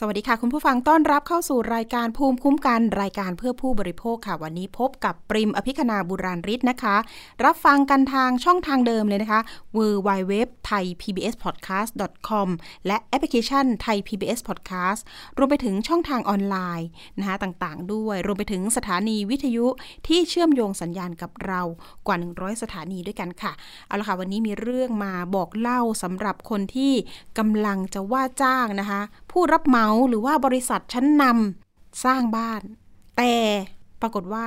สวัสดีค่ะคุณผู้ฟังต้อนรับเข้าสู่รายการภูมิคุ้มกันรายการเพื่อผู้บริโภคค่ะวันนี้พบกับปริมอภิคณาบุราริศนะคะรับฟังกันทางช่องทางเดิมเลยนะคะ www.thaipbspodcast.com และแอปพลิเคชัน Thai PBS Podcast รวมไปถึงช่องทางออนไลน์นะคะต่างๆด้วยรวมไปถึงสถานีวิทยุที่เชื่อมโยงสัญญาณกับเรากว่า100สถานีด้วยกันค่ะเอาละค่ะวันนี้มีเรื่องมาบอกเล่าสำหรับคนที่กำลังจะว่าจ้างนะคะผู้รับเหมาหรือว่าบริษัทชั้นนำสร้างบ้านแต่ปรากฏว่า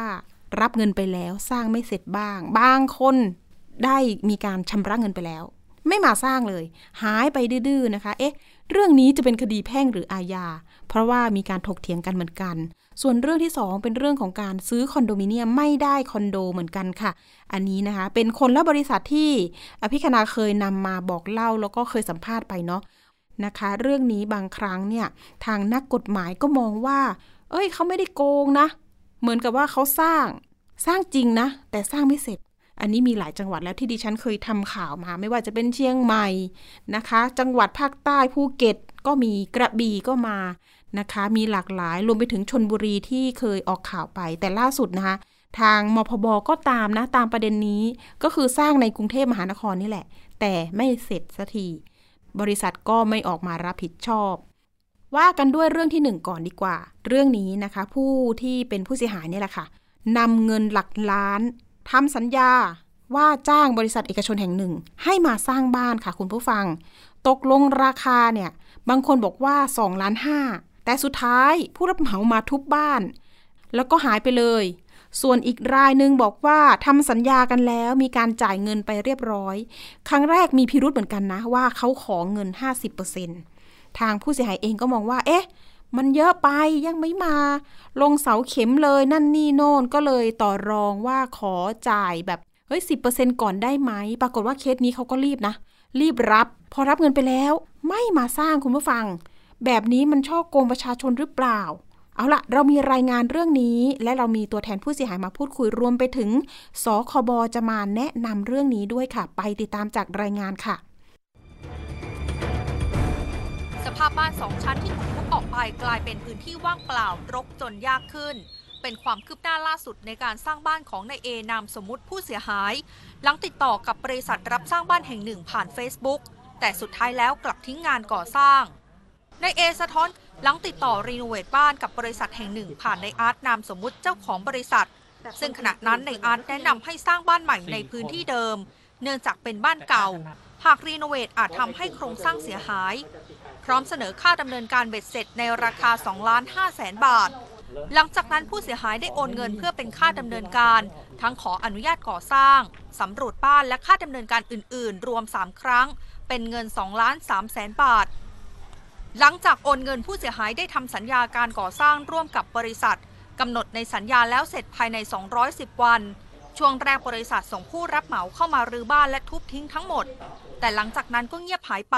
รับเงินไปแล้วสร้างไม่เสร็จบ้างบางคนได้มีการชำระเงินไปแล้วไม่มาสร้างเลยหายไปดื้อๆนะคะเอ๊ะเรื่องนี้จะเป็นคดีแพ่งหรืออาญาเพราะว่ามีการถกเถียงกันเหมือนกันส่วนเรื่องที่2เป็นเรื่องของการซื้อคอนโดมิเนียมไม่ได้คอนโดเหมือนกันค่ะอันนี้นะคะเป็นคนและบริษัทที่อภิคณาเคยนำมาบอกเล่าแล้วก็เคยสัมภาษณ์ไปเนาะนะคะเรื่องนี้บางครั้งเนี่ยทางนักกฎหมายก็มองว่าเขาไม่ได้โกงนะเหมือนกับว่าเขาสร้างจริงนะแต่สร้างไม่เสร็จอันนี้มีหลายจังหวัดแล้วที่ดิฉันเคยทำข่าวมาไม่ว่าจะเป็นเชียงใหม่นะคะจังหวัดภาคใต้ภูเก็ตก็มีกระบี่ก็มานะคะมีหลากหลายรวมไปถึงชลบุรีที่เคยออกข่าวไปแต่ล่าสุดนะคะทางมพบก็ตามนะตามประเด็นนี้ก็คือสร้างในกรุงเทพมหานครนี่แหละแต่ไม่เสร็จสักทีบริษัทก็ไม่ออกมารับผิดชอบว่ากันด้วยเรื่องที่1ก่อนดีกว่าเรื่องนี้นะคะผู้ที่เป็นผู้เสียหายนี่แหละค่ะนำเงินหลักล้านทำสัญญาว่าจ้างบริษัทเอกชนแห่งหนึ่งให้มาสร้างบ้านค่ะคุณผู้ฟังตกลงราคาเนี่ยบางคนบอกว่า2.5 ล้านแต่สุดท้ายผู้รับเหมามาทุบบ้านแล้วก็หายไปเลยส่วนอีกรายนึงบอกว่าทำสัญญากันแล้วมีการจ่ายเงินไปเรียบร้อยครั้งแรกมีพิรุธเหมือนกันนะว่าเขาขอเงิน 50% ทางผู้เสียหายเองก็มองว่าเอ๊ะมันเยอะไปยังไม่มาลงเสาเข็มเลยนั่นนี่โน่นก็เลยต่อรองว่าขอจ่ายแบบ10% ก่อนได้ไหมปรากฏว่าเคสนี้เขาก็รีบรับพอรับเงินไปแล้วไม่มาสร้างคุณผู้ฟังแบบนี้มันช่อโกงประชาชนหรือเปล่าเอาล่ะเรามีรายงานเรื่องนี้และเรามีตัวแทนผู้เสียหายมาพูดคุยรวมไปถึงสคบ.จะมาแนะนำเรื่องนี้ด้วยค่ะไปติดตามจากรายงานค่ะสภาพบ้าน2ชั้นที่ถูกทุบออกไปกลายเป็นพื้นที่ว่างเปล่ารกจนยากขึ้นเป็นความคืบหน้าล่าสุดในการสร้างบ้านของนายเอนามสมมุติผู้เสียหายหลังติดต่อกับบริษัทรับสร้างบ้านแห่งหนึ่งผ่าน Facebook แต่สุดท้ายแล้วกลับทิ้งงานก่อสร้างนายเอสะท้อนหลังติดต่อรีโนเวทบ้านกับบริษัทแห่งหนึ่งผ่านในอาร์ตนามสมมุติเจ้าของบริษัทซึ่งขณะนั้นในอาร์ตแนะนำให้สร้างบ้านใหม่ในพื้นที่เดิมเนื่องจากเป็นบ้านเก่าหากรีโนเวทอาจทำให้โครงสร้างเสียหายพร้อมเสนอค่าดำเนินการเบ็ดเสร็จในราคา 2.5 ล้านบาทหลังจากนั้นผู้เสียหายได้โอนเงินเพื่อเป็นค่าดำเนินการทั้งขออนุญาตก่อสร้างสำรวจบ้านและค่าดำเนินการอื่นๆรวม3 ครั้งเป็นเงิน 2.3 ล้านบาทหลังจากโอนเงินผู้เสียหายได้ทำสัญญาการก่อสร้างร่วมกับบริษัทกำหนดในสัญญาแล้วเสร็จภายใน210วันช่วงแรกบริษัทส่งผู้รับเหมาเข้ามารื้อบ้านและทุบทิ้งทั้งหมดแต่หลังจากนั้นก็เงียบหายไป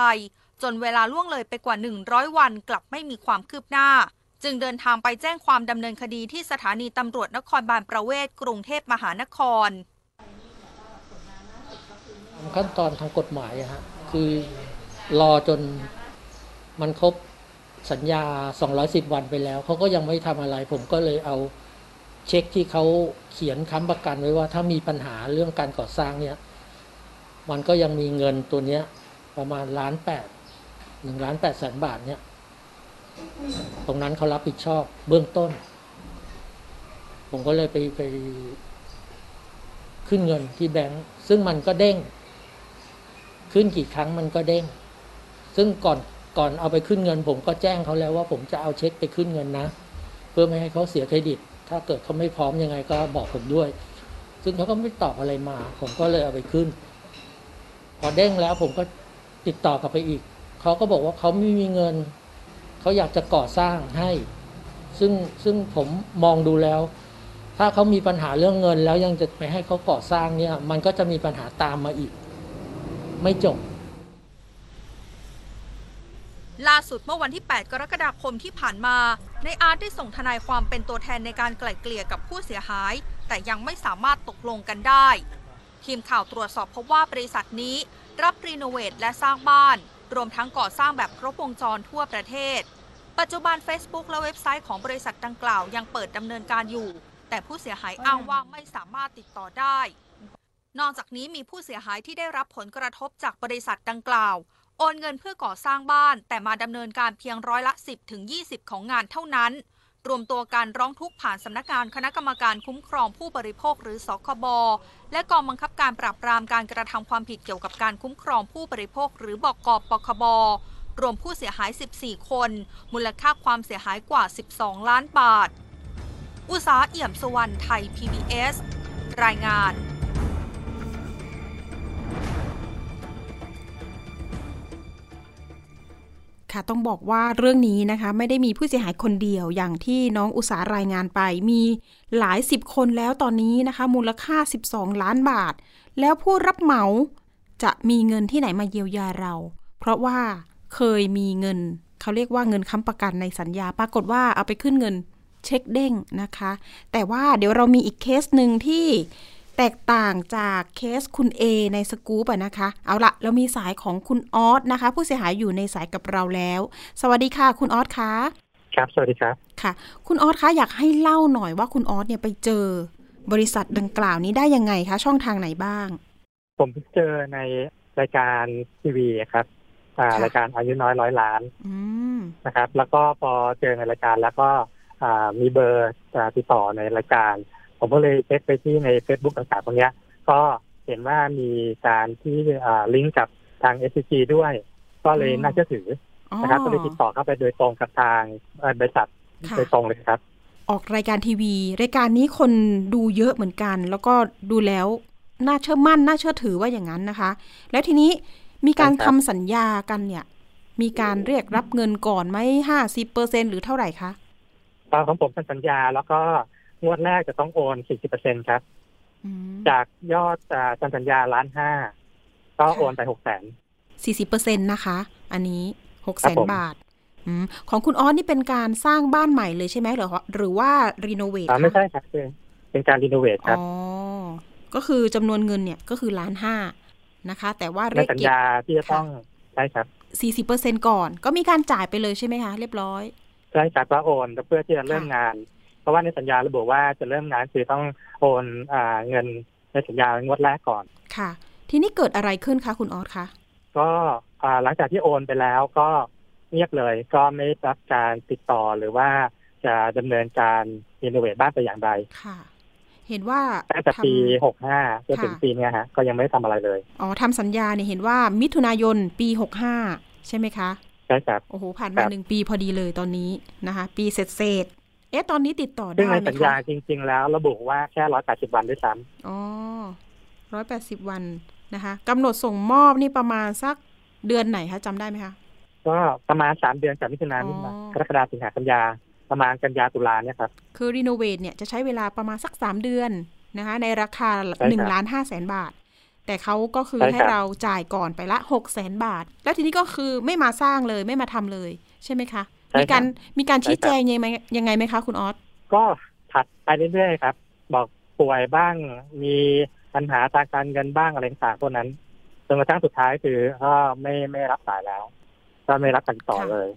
จนเวลาล่วงเลยไปกว่า100วันกลับไม่มีความคืบหน้าจึงเดินทางไปแจ้งความดำเนินคดีที่สถานีตำรวจนครบาลประเวศกรุงเทพมหานครขั้นตอนทางกฎหมายฮะคือรอจนมันครบสัญญา210วันไปแล้วเขาก็ยังไม่ทำอะไรผมก็เลยเอาเช็คที่เขาเขียนค้ำประกันไว้ว่าถ้ามีปัญหาเรื่องการก่อสร้างเนี่ยมันก็ยังมีเงินตัวเนี้ยประมาณ1.8 ล้านบาทเนี่ยตรงนั้นเขารับผิดชอบเบื้องต้นผมก็เลยไปขึ้นเงินที่แบงก์ซึ่งมันก็เด้งขึ้นกี่ครั้งมันก็เด้งซึ่งก่อนเอาไปขึ้นเงินผมก็แจ้งเขาแล้วว่าผมจะเอาเช็คไปขึ้นเงินนะเพื่อไม่ให้เขาเสียเครดิตถ้าเกิดเขาไม่พร้อมยังไงก็บอกผมด้วยซึ่งเขาก็ไม่ตอบอะไรมาผมก็เลยเอาไปขึ้นพอเด้งแล้วผมก็ติดต่อกลับไปอีกเขาก็บอกว่าเขาไม่มีเงินเขาอยากจะก่อสร้างให้ซึ่งผมมองดูแล้วถ้าเขามีปัญหาเรื่องเงินแล้วยังจะไปให้เขาก่อสร้างเนี่ยมันก็จะมีปัญหาตามมาอีกไม่จบ ล่าสุดเมื่อวันที่8กรกฎาคมที่ผ่านมาในอาร์ตได้ส่งทนายความเป็นตัวแทนในการไกล่เกลี่ยกับผู้เสียหายแต่ยังไม่สามารถตกลงกันได้ทีมข่าวตรวจสอบพบว่าบริษัทนี้รับรีโนเวทและสร้างบ้านรวมทั้งก่อสร้างแบบครบวงจรทั่วประเทศปัจจุบัน Facebook และเว็บไซต์ของบริษัทดังกล่าวยังเปิดดำเนินการอยู่แต่ผู้เสียหายอ้างว่าไม่สามารถติดต่อได้นอกจากนี้มีผู้เสียหายที่ได้รับผลกระทบจากบริษัทดังกล่าวโอนเงินเพื่อก่อสร้างบ้านแต่มาดำเนินการเพียงร้อยละ 10-20 ของงานเท่านั้นรวมตัวการร้องทุกข์ผ่านสำนักงานคณะกรรมการคุ้มครองผู้บริโภคหรือสคบ.และกองบังคับการปราบปรามการกระทำความผิดเกี่ยวกับการคุ้มครองผู้บริโภคหรือบก.ปคบ.รวมผู้เสียหาย14คนมูลค่าความเสียหายกว่า12ล้านบาทอุษาเอี่ยมสุวรรณไทย PBS รายงานต้องบอกว่าเรื่องนี้นะคะไม่ได้มีผู้เสียหายคนเดียวอย่างที่น้องอุษารายงานไปมีหลายสิบคนแล้วตอนนี้นะคะมูลค่า12ล้านบาทแล้วผู้รับเหมาจะมีเงินที่ไหนมาเยียวยาเราเพราะว่าเคยมีเงินเขาเรียกว่าเงินค้ำประกันในสัญญาปรากฏว่าเอาไปขึ้นเงินเช็คเด้งนะคะแต่ว่าเดี๋ยวเรามีอีกเคสหนึ่งที่แตกต่างจากเคสคุณ A ในสกู๊ปนะคะเอาละเรามีสายของคุณออสนะคะผู้เสียหายอยู่ในสายกับเราแล้วสวัสดีค่ะคุณออสคะครับสวัสดีครับค่ะคุณออสคะอยากให้เล่าหน่อยว่าคุณออสเนี่ยไปเจอบริษัทดังกล่าวนี้ได้ยังไงคะช่องทางไหนบ้างผมเจอในรายการทีวีครับรายการอายุน้อยร้อยล้านนะครับแล้วก็พอเจอในรายการแล้วก็มีเบอร์ติดต่อในรายการผมก็เลยเช็คไปที่ใน Facebook ต่างๆตรงนี้ก็เห็นว่ามีการที่ลิงก์กับทาง SCG ด้วยก็เลยน่าเชื่อถือนะครับก็เลยติดต่อเข้าไปโดยตรงกับทางบริษัทโดยตรงเลยครับออกรายการทีวีรายการนี้คนดูเยอะเหมือนกันแล้วก็ดูแล้วน่าเชื่อมั่นน่าเชื่อถือว่าอย่างนั้นนะคะแล้วทีนี้มีการทำสัญญากันเนี่ยมีการเรียกรับเงินก่อนไหม 50% หรือเท่าไหร่คะตอนของผมเป็นสัญญาแล้วก็งวดแรกจะต้องโอน 40% ครับจากยอดสัญญา1,500,000ก็โอนไป 600,000 40% นะคะอันนี้ 600,000 บาทของคุณออสนี่เป็นการสร้างบ้านใหม่เลยใช่ไหมหรือว่ารีโนเวทไม่ใช่ครับเป็นการรีโนเวทครับอ๋อก็คือจำนวนเงินเนี่ยก็คือ 1,500,000 นะคะแต่ว่าเรียกสัญญาที่จะต้องใช่ครับ 40% ก่อนก็มีการจ่ายไปเลยใช่ไหมคะเรียบร้อยใช่ครับก็โอนเพื่อที่จะเริ่มงานเพราะว่าในสัญญาระบุว่าจะเริ่มงานคือต้องโอนเงินในสัญญางวดแรกก่อนค่ะทีนี้เกิดอะไรขึ้นคะคุณออสคะก็หลังจากที่โอนไปแล้วก็เงียบเลยก็ไม่รับการติดต่อหรือว่าจะดำเนินการรีโนเวทบ้านไปอย่างใดค่ะเห็นว่าตั้งแต่ปี65จนถึงปีนี้ฮะก็ยังไม่ทำอะไรเลยอ๋อทำสัญญาเนี่ยเห็นว่ามิถุนายนปี65ใช่ไหมคะใช่ครับโอ้โหผ่านมา1ปีพอดีเลยตอนนี้นะคะปีเสร็จตอนนี้ติดต่อได้ซึ่งในสัญญาจริงๆแล้วระบุว่าแค่180วันด้วยซ้ำอ๋อ180วันนะคะกำหนดส่งมอบนี่ประมาณสักเดือนไหนคะจำได้ไหมคะก็ประมาณ3เดือนจากมิถุนายนกรกฎาคมสิงหาคมกันยาประมาณกันยาตุลาเนี่ยครับคือรีโนเวทเนี่ยจะใช้เวลาประมาณสัก3เดือนนะคะในราคา 1,500,000 บาทแต่เขาก็คือให้เราจ่ายก่อนไปละ 600,000 บาทแล้วทีนี้ก็คือไม่มาสร้างเลยไม่มาทำเลยใช่ไหมคะมีการชี้แจงยังไงไหมคะคุณออสก็ถัดไปเรื่อยๆครับบอกป่วยบ้างมีปัญหาทางการเงินบ้างอะไรต่างๆพวกนั้นจนกระทั่งสุดท้ายคือก็ไม่รับสายแล้วก็ไม่รับกันต่อเลย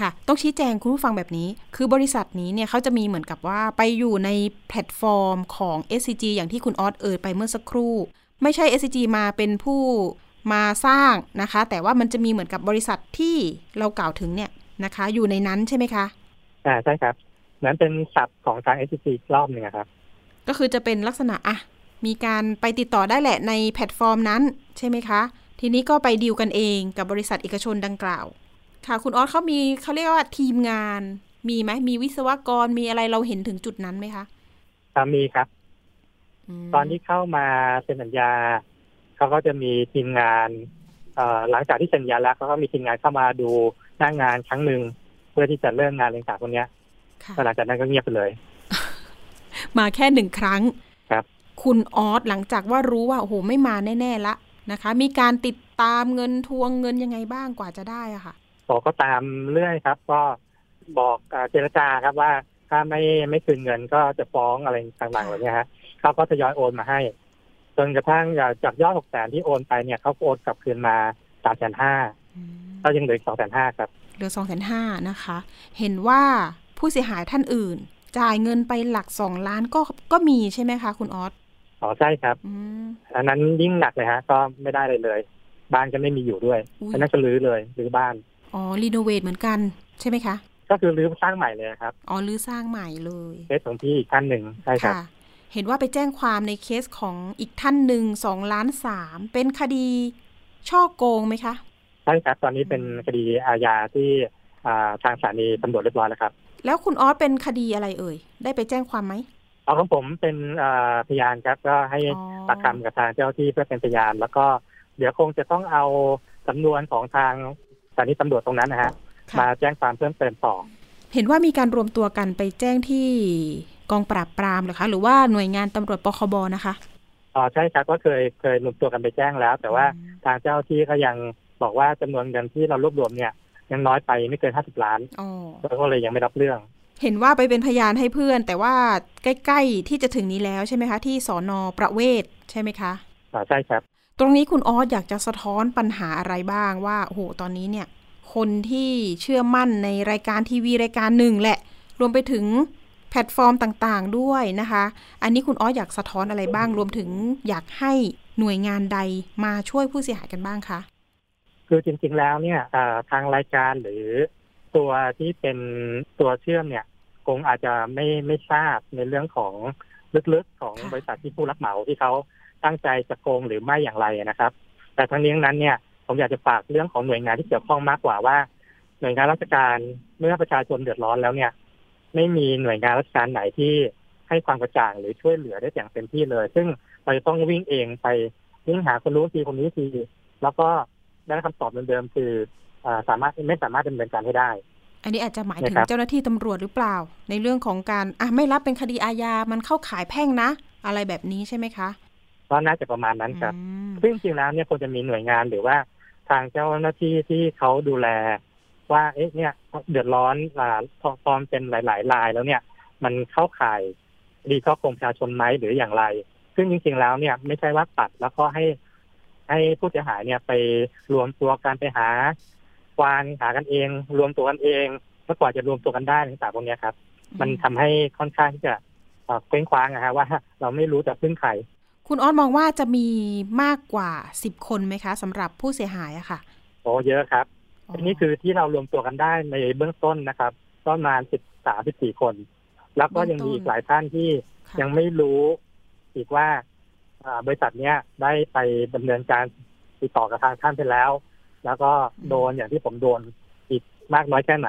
ค่ะต้องชี้แจงคุณผู้ฟังแบบนี้คือบริษัทนี้เนี่ยเขาจะมีเหมือนกับว่าไปอยู่ในแพลตฟอร์มของ SCG อย่างที่คุณออสเอ่ยไปเมื่อสักครู่ไม่ใช่ SCG มาเป็นผู้มาสร้างนะคะแต่ว่ามันจะมีเหมือนกับบริษัทที่เรากล่าวถึงเนี่ยนะคะอยู่ในนั้นใช่ไหมคะใช่ครับนั้นเป็นศัพท์ของทาง SCG รอบหนึ่งครับก็คือจะเป็นลักษณะมีการไปติดต่อได้แหละในแพลตฟอร์มนั้นใช่ไหมคะทีนี้ก็ไปดีลกันเองกับบริษัทเอกชนดังกล่าวค่ะคุณออสเขามีเขาเรียกว่าทีมงานมีไหมมีวิศวกรมีอะไรเราเห็นถึงจุดนั้นไหมคะมีครับตอนที่เข้ามาเซ็นสัญญาเขาก็จะมีทีมงานหลังจากที่เซ็นสัญญาแล้วเขาก็มีทีมงานเข้ามาดูหน้างานครั้งหนึ่งเพื่อที่จะเริ่มงานเรื่องต่างๆพวกนี้หลังจากนั้นก็เงียบไปเลยมาแค่หนึ่งครั้งครับคุณออสหลังจากว่ารู้ว่าโอ้โหไม่มาแน่ๆละนะคะมีการติดตามเงินทวงเงินยังไงบ้างกว่าจะได้อะค่ะ ก็ตามเรื่อยครับก็บอกเจรจาครับว่าถ้าไม่คืนเงินก็จะฟ้องอะไรต่างๆแบบนี้ฮะเขาก็ทยอยโอนมาให้จนกระทั่งจากยอด 600,000 ที่โอนไปเนี่ยเขาโอนกลับคืนมา 3,500 ก็ยังเหลือ 2,500 ครับเหลือ 2,500 นะคะเห็นว่าผู้เสียหายท่านอื่นจ่ายเงินไปหลัก2ล้านก็มีใช่ไหมคะคุณออสอ๋อใช่ครับอันนั้นยิ่งหนักเลยฮะก็ไม่ได้เลยบ้านก็ไม่มีอยู่ด้วยอันนั้นก็รื้อเลยรื้อบ้านอ๋อรีโนเวทเหมือนกันใช่ไหมคะก็คือรื้อสร้างใหม่เลยครับอ๋อรื้อสร้างใหม่เลยเคสของพี่อีกท่านหนึ่งใช่ครับเห็นว่าไปแจ้งความในเคสของอีกท่านหนึ่ง2.3 ล้านเป็นคดีฉ้อโกงไหมคะใช่ครับตอนนี้เป็นคดีอาญาที่ทางสถานีตำรวจเรียบร้อยแล้วครับแล้วคุณออสเป็นคดีอะไรเอ่ยได้ไปแจ้งความไหมอ๋อของผมเป็นพยานครับก็ให้ปากคำกับทางเจ้าที่เพื่อเป็นพยานแล้วก็เดี๋ยวคงจะต้องเอาสำนวนของทางสถานีตำรวจตรงนั้นนะฮะมาแจ้งความเพิ่มเติมต่อเห็นว่ามีการรวมตัวกันไปแจ้งที่กองปราบปรามเหรอคะหรือว่าหน่วยงานตำรวจปคบนะคะอ๋อใช่ครับก็เคยรวมตัวกันไปแจ้งแล้วแต่ว่าทางเจ้าที่ก็ยังบอกว่าจำนวนเงินที่เรารวบรวมเนี่ยยังน้อยไปไม่เกิน50 ล้านแล้วก็เลยยังไม่รับเรื่องเห็นว่าไปเป็นพยานให้เพื่อนแต่ว่าใกล้ๆที่จะถึงนี้แล้วใช่ไหมคะที่สน.ประเวศใช่ไหมคะอ๋อใช่ครับตรงนี้คุณออสอยากจะสะท้อนปัญหาอะไรบ้างว่าโอ้โหตอนนี้เนี่ยคนที่เชื่อมั่นในรายการทีวีรายการหนึ่งแหละรวมไปถึงแพลตฟอร์มต่างๆด้วยนะคะอันนี้คุณออสอยากสะท้อนอะไรบ้างรวมถึงอยากให้หน่วยงานใดมาช่วยผู้เสียหายกันบ้างคะคือจริงๆแล้วเนี่ยทางรายการหรือตัวที่เป็นตัวเชื่อมเนี่ยคงอาจจะไม่ทราบในเรื่องของลึกๆของบริษัทที่ผู้รับเหมาที่เขาตั้งใจจะโกงหรือไม่อย่างไรนะครับแต่ทั้งนี้ทั้งนั้นเนี่ยผมอยากจะฝากเรื่องของหน่วยงานที่เกี่ยวข้องมากกว่าว่าหน่วยงานราชการเมื่อประชาชนเดือดร้อนแล้วเนี่ยไม่มีหน่วยงานราชการไหนที่ให้ความกระจ่างหรือช่วยเหลือได้อย่างเต็มที่เลยซึ่งเราจะต้องวิ่งเองไปวิ่งหาคนรู้ทีคนนี้ทีแล้วก็ได้คำตอบเดิมๆคือสามารถไม่สามารถดำเนินการให้ได้อันนี้อาจจะหมายถึงเจ้าหน้าที่ตำรวจหรือเปล่าในเรื่องของการไม่รับเป็นคดีอาญามันเข้าข่ายแพ่งนะอะไรแบบนี้ใช่ไหมคะก็น่าจะประมาณนั้นครับซึ่งจริงๆแล้วเนี่ยควรจะมีหน่วยงานหรือว่าทางเจ้าหน้าที่ที่เขาดูแลว่าเนี่ยเดือดร้อนตอนเป็นหลายๆรายแล้วเนี่ยมันเข้าข่ายดีข้อโกงประชาชนไหมหรืออย่างไรซึ่งจริงๆแล้วเนี่ยไม่ใช่ว่าปัดแล้วก็ให้ผู้เสียหายเนี่ยไปรวมตัวกันไปหาควานหากันเองรวมตัวกันเองแล้วกว่าจะรวมตัวกันได้ต่างๆพวกนี้ครับมันทำให้ค่อนข้างที่จะเคว้งคว้างนะฮะว่าเราไม่รู้จะพึ่งใครคุณออสมองว่าจะมีมากกว่า10คนไหมคะสำหรับผู้เสียหายอะค่ะโอ้เยอะครับนี่คือที่เรารวมตัวกันได้ในเบื้องต้นนะครับประมาณ 13-14 คนแล้วก็ยังมีอีกหลายท่านที่ยังไม่รู้อีกว่าบริษัทเนี้ยได้ไปดำเนินการติดต่อกับทางท่านไปแล้วแล้วก็โดนอย่างที่ผมโดนอีกมากน้อยแค่ไหน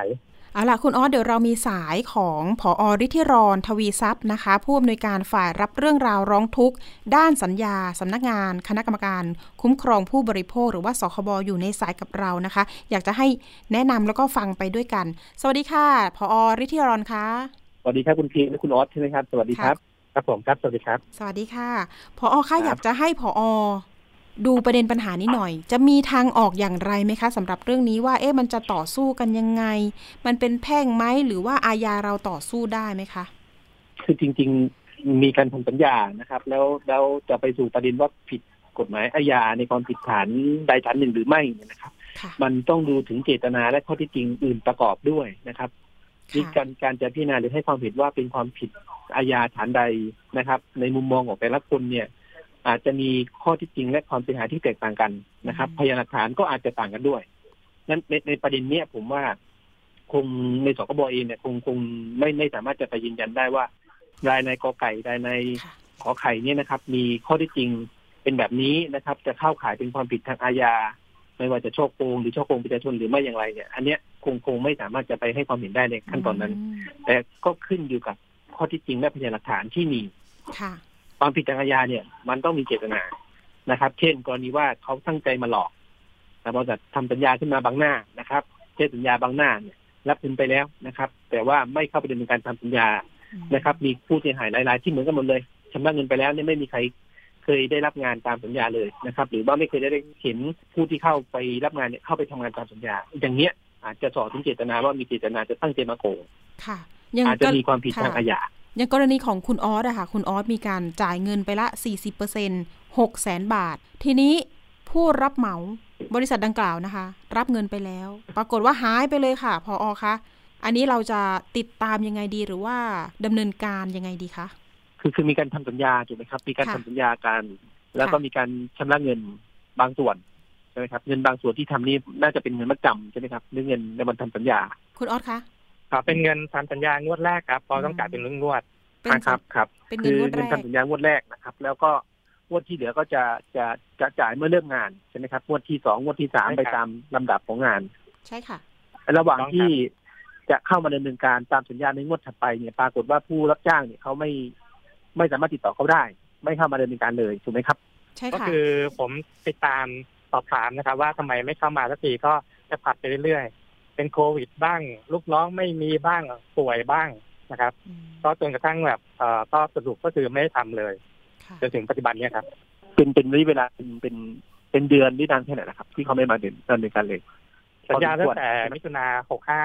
เอาล่ะคุณออสเดี๋ยวเรามีสายของผอ.ฤทธิรทวีทรัพย์นะคะผู้อำนวยการฝ่ายรับเรื่องราวร้องทุกข์ด้านสัญญาสำนักงานคณะกรรมการคุ้มครองผู้บริโภคหรือว่าสคบ.อยู่ในสายกับเรานะคะอยากจะให้แนะนำแล้วก็ฟังไปด้วยกันสวัสดีค่ะผอ.ฤทธิรค่ะสวัสดีครับคุณพีและคุณออสใช่ไหมครับสวัสดีครับครับผมครับสวัสดีครับสวัสดีค่ะผอ.ค่ะอยากจะให้ผอ.ดูประเด็นปัญหานี้หน่อยจะมีทางออกอย่างไรไหมคะสำหรับเรื่องนี้ว่ามันจะต่อสู้กันยังไงมันเป็นแพ่งไหมหรือว่าอาญาเราต่อสู้ได้ไหมคะคือจริงๆมีการทำสัญญานะครับแล้วจะไปสู่ประเด็นว่าผิดกฎหมายอาญาในความผิดฐานใดฐานหนึ่งหรือไม่นะครับมันต้องดูถึงเจตนาและข้อที่จริงอื่นประกอบด้วยนะครับมีการจะพิจารณาหรือให้ความเห็นว่าเป็นความผิดอาญาฐานใดนะครับในมุมมองของแต่ละคนเนี่ยอาจจะมีข้อที่จริงและความเสียหายที่แตกต่างกันนะครับพยานหลักฐานก็อาจจะต่างกันด้วยนั้นในประเด็นนี้ผมว่าคงในสคบเองเนี่ยคงไม่สามารถจะไปยืนยันได้ว่ารายในกอไก่รายในขอไข่เนี่ยนะครับมีข้อที่จริงเป็นแบบนี้นะครับจะเข้าข่ายเป็นความผิดทางอาญาไม่ว่าจะฉ้อโกงหรือฉ้อโกงประชาชนหรือไม่อย่างไรเนี่ยอันเนี้ยคงไม่สามารถจะไปให้ความเห็นได้ในขั้นตอนนั้นแต่ก็ขึ้นอยู่กับข้อที่จริงและพยานหลักฐานที่มีความผิดทางอาญาเนี่ยมันต้องมีเจตนานะครับเช่นกรณีว่าเขาตั้งใจมาหลอกบริษัททำสัญญาขึ้นมาบางหน้านะครับเช่นสัญญาบางหน้าเนี่ยรับเงินไปแล้วนะครับแต่ว่าไม่เข้าไปดำเนินการทำสัญญานะครับมีผู้เสียหายหลายๆที่เหมือนกันหมดเลยชำระเงินไปแล้วเนี่ยไม่มีใครเคยได้รับงานตามสัญญาเลยนะครับหรือว่าไม่เคยได้เห็นผู้ที่เข้าไปรับงานเนี่ยเข้าไปทำงานตามสัญญาอย่างเนี้ย อาจจะสอดถึงเจตนาว่ามีเจตนาจะตั้งใจมาโกงอาจจะมีความผิดทางอาญาอย่างกรณีของคุณออสอะค่ะคุณออสมีการจ่ายเงินไปละ 40% 600,000 บาททีนี้ผู้รับเหมาบริษัทดังกล่าวนะคะรับเงินไปแล้วปรากฏว่าหายไปเลยค่ะผอ.คะอันนี้เราจะติดตามยังไงดีหรือว่าดำเนินการยังไงดีคะคือมีการทำสัญญาถูกไหมครับมีการทำสัญญากันแล้วก็มีการชำระเงินบางส่วนใช่ไหมครับเงินบางส่วนที่ทำนี่น่าจะเป็นเงินมัดจำใช่ไหมครับหรือเงินในวันทำสัญญาคุณออสคะครับเป็นเงินทำสัญญางวดแรกครับเราต้องจ่ายเป็นงวดนะครับครับคือเงินทำสัญญางวดแรกนะครับแล้วก็งวดที่เหลือก็จะจ่ายเมื่อเริ่มงานใช่ไหมครับงวดที่2งวดที่3ไปตามลำดับของงานใช่ค่ะระหว่างที่จะเข้ามาดำเนินการตามสัญญาในงวดถัดไปเนี่ยปรากฏว่าผู้รับจ้างเนี่ยเขาไม่สามารถติดต่อเขาได้ไม่เข้ามาดำเนินการเลยถูกไหมครับใช่ค่ะก็คือผมติดตามสอบถามนะครับว่าทำไมไม่เข้ามาสักทีก็จะผัดไปเรื่อยๆเป็นโควิดบ้างลูกน้องไม่มีบ้างป่วยบ้างนะครับก็จนกระทั่งแบบก็สรุปก็คือไม่ได้ทำเลยจนถึงปัจจุบันนี้ครับเป็นระยะเวลาเป็นเดือนหรือนานแค่ไหนนะครับที่เขาไม่มาดำเนินการเลยสัญญาตั้งแต่มิถุนา